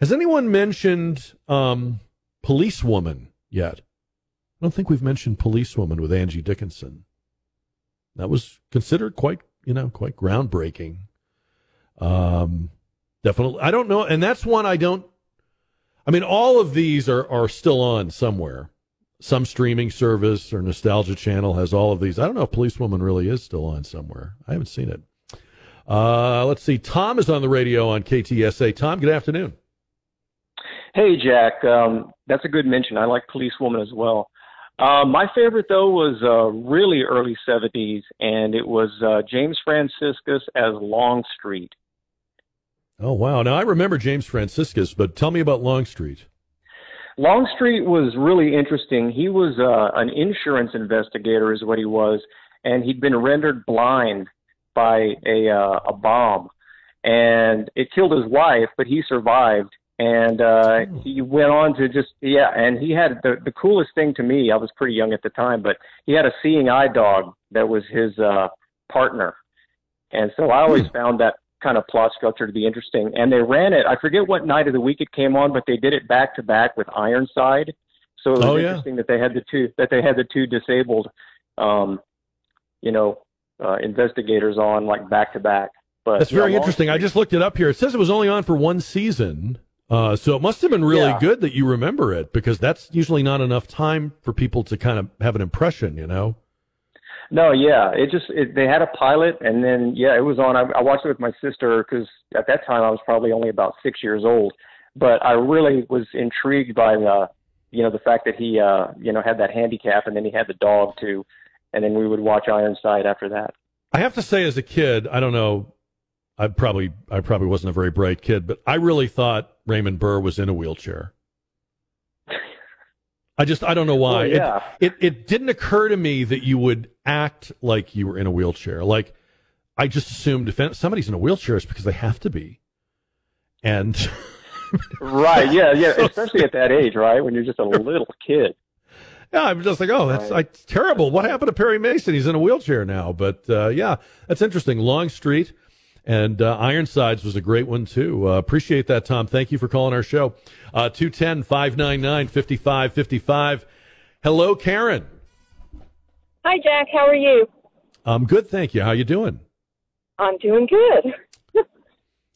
Has anyone mentioned Policewoman yet? I don't think we've mentioned Policewoman with Angie Dickinson. That was considered quite groundbreaking. Definitely. I don't know. And that's one all of these are still on somewhere. Some streaming service or nostalgia channel has all of these. I don't know if Policewoman really is still on somewhere. I haven't seen it. Let's see. Tom is on the radio on KTSA. Tom, good afternoon. Hey, Jack, that's a good mention. I like Policewoman as well. My favorite, though, was really early 70s, and it was James Franciscus as Longstreet. Oh, wow. Now, I remember James Franciscus, but tell me about Longstreet. Longstreet was really interesting. He was an insurance investigator is what he was, and he'd been rendered blind by a bomb. And it killed his wife, but he survived. And he went on to and he had the coolest thing to me. I was pretty young at the time, but he had a seeing eye dog that was his partner. And so I always found that kind of plot structure to be interesting. And they ran it, I forget what night of the week it came on, but they did it back to back with Ironside. So it was interesting that they had the two disabled, investigators on like back to back. But that's very interesting. I just looked it up here. It says it was only on for one season. So it must have been really good that you remember it, because that's usually not enough time for people to kind of have an impression, you know? No, yeah. They had a pilot, and then, it was on. I watched it with my sister because at that time I was probably only about 6 years old. But I really was intrigued by, the fact that he, had that handicap, and then he had the dog too. And then we would watch Ironside after that. I have to say, as a kid, I don't know, I probably wasn't a very bright kid, but I really thought Raymond Burr was in a wheelchair. I don't know why. Well, yeah. It didn't occur to me that you would act like you were in a wheelchair. Like, I just assumed if somebody's in a wheelchair, it's because they have to be. And right, yeah, especially at that age, right, when you're just a little kid. Yeah, I'm just like, oh, that's like terrible. What happened to Perry Mason? He's in a wheelchair now. But that's interesting. Longstreet. And Ironsides was a great one, too. Appreciate that, Tom. Thank you for calling our show. 210-599-5555. Hello, Karen. Hi, Jack. How are you? I'm good, thank you. How you doing? I'm doing good.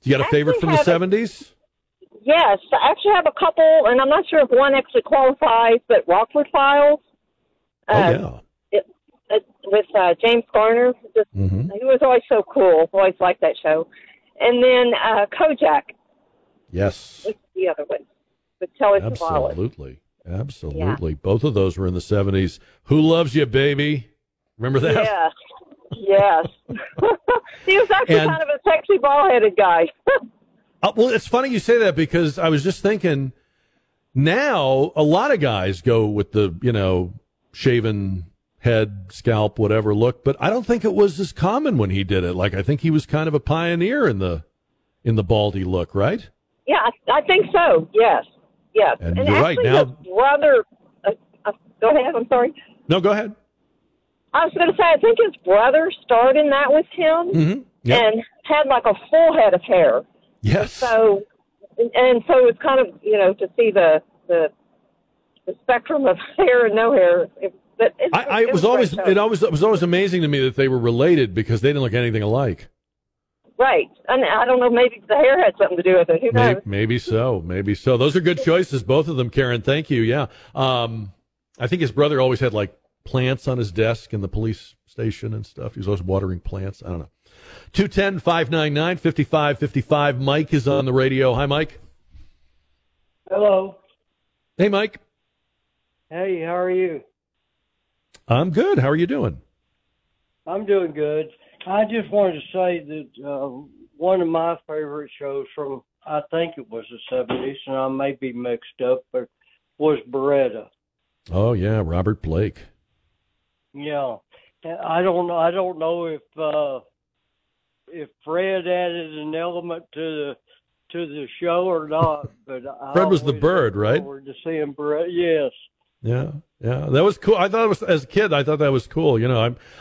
You got a favorite from the 70s? Yes. I actually have a couple, and I'm not sure if one actually qualifies, but Rockford Files. With James Garner. He was always so cool. Always liked that show. And then Kojak. Yes. That's the other one. With Telly Savalas. Absolutely. Yeah. Both of those were in the 70s. Who Loves You, Baby? Remember that? Yes. He was actually kind of a sexy, bald-headed guy. Well, it's funny you say that, because I was just thinking, now a lot of guys go with the, shaven head, scalp, whatever look, but I don't think it was as common when he did it. Like, I think he was kind of a pioneer in the baldy look, right? Yeah, I think so. Yes. And you're actually right now. Go ahead. I'm sorry. No, go ahead. I was going to say, I think his brother starred in that with him and had like a full head of hair. Yes. So, and so it's kind of to see the spectrum of hair and no hair. It was always amazing to me that they were related, because they didn't look anything alike. Right. And I don't know, maybe the hair had something to do with it. Who knows? Maybe so. Those are good choices, both of them, Karen. Thank you. Yeah. I think his brother always had like plants on his desk in the police station and stuff. He was always watering plants. I don't know. 210-599-5555. Mike is on the radio. Hi, Mike. Hello. Hey, Mike. Hey, how are you? I'm good. How are you doing? I'm doing good. I just wanted to say that one of my favorite shows from, I think it was the 70s, and I may be mixed up, but was Beretta. Oh, yeah, Robert Blake. Yeah. I don't know if Fred added an element to the show or not, but Fred was the bird, right? I look forward to seeing Beretta. Yes. Yeah, that was cool. I thought it was, as a kid, I thought that was cool.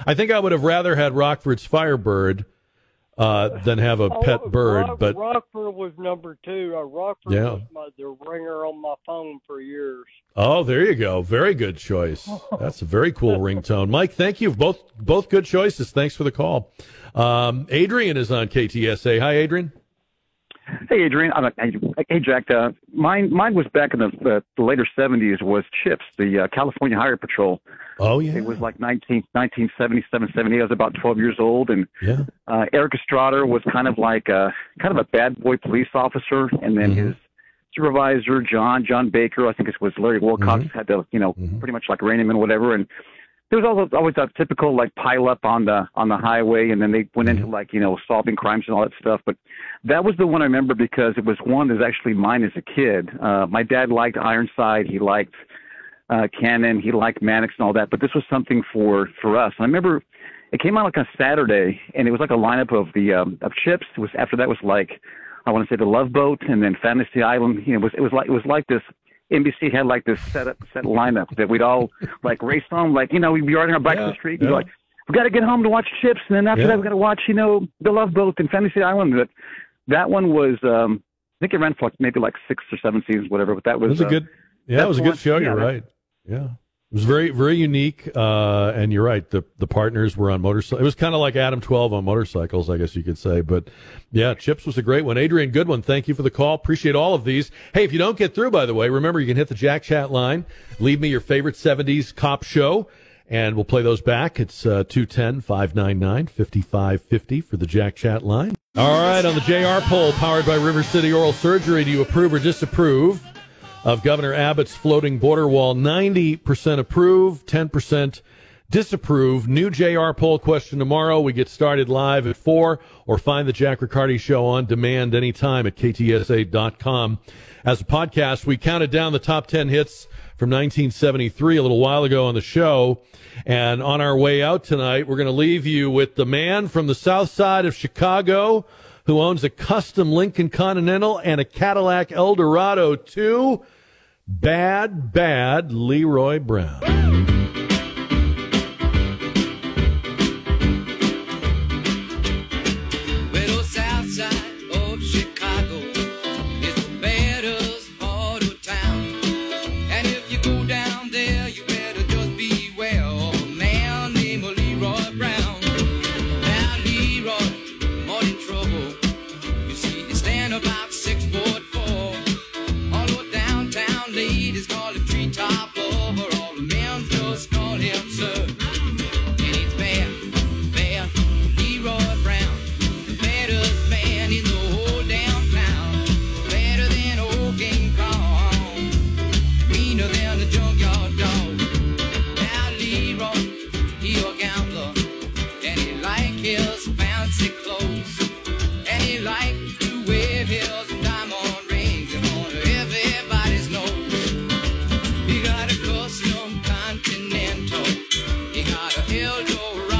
I think I would have rather had Rockford's Firebird than have a pet bird. But Rockford was number two. Rockford was the ringer on my phone for years. Oh, there you go. Very good choice. That's a very cool ringtone. Mike, thank you. Both good choices. Thanks for the call. Adrian is on KTSA. Hi, Adrian. Hey, Adrian. Hey, Jack. Mine was back in the later 70s, was CHIPS, the California Highway Patrol. Oh, yeah. It was like 1977, 78. I was about 12 years old. And Eric Estrada was kind of a bad boy police officer. And then his supervisor, John Baker, I think it was Larry Wilcox, had to, pretty much like rein him in, whatever. And there was always that typical like pile up on the highway, and then they went into like solving crimes and all that stuff. But that was the one I remember, because it was one that was actually mine as a kid. My dad liked Ironside, he liked Cannon, he liked Mannix and all that. But this was something for us. And I remember it came out like on Saturday, and it was like a lineup of the of CHIPS. It was after that was like, I want to say, The Love Boat, and then Fantasy Island. It was like this. NBC had like this set lineup that we'd all like race on, like we'd be riding our bike in the street. And you're like, I've got to get home to watch Chips, and then after that, I've got to watch, you know, The Love Boat and Fantasy Island. But that one was, I think it ran for like, maybe like 6 or 7 seasons, whatever. But that was, a good, yeah, it was a good show. You're right. Yeah. It was very, very unique, and you're right. The partners were on motorcycles. It was kind of like Adam 12 on motorcycles, I guess you could say. But, yeah, Chips was a great one. Adrian Goodwin, thank you for the call. Appreciate all of these. Hey, if you don't get through, by the way, remember you can hit the Jack Chat line. Leave me your favorite 70s cop show, and we'll play those back. It's 210-599-5550 for the Jack Chat line. All right, on the JR poll, powered by River City Oral Surgery, do you approve or disapprove of Governor Abbott's floating border wall? 90% approve, 10% disapprove. New JR poll question tomorrow. We get started live at 4, or find the Jack Riccardi Show on demand anytime at ktsa.com. As a podcast, we counted down the top 10 hits from 1973 a little while ago on the show. And on our way out tonight, we're going to leave you with the man from the south side of Chicago who owns a custom Lincoln Continental and a Cadillac Eldorado 2, Bad, Bad Leroy Brown. Little south side of Chicago is the baddest part of town. And if you go down there, you better just beware of a man named Leroy Brown. Now Leroy, more in trouble. About 6'4", all over downtown, ladies call him treetop over, all the men just call him sir. And it's Bad, Bad Leroy Brown, the baddest man in the whole downtown, better than old King Kong, meaner than the junkyard dog. Now Leroy, he a gambler, and he like his fancy clothes, and he like wave hills and diamond rings on everybody's nose. He got a custom Continental, he got a Eldorado.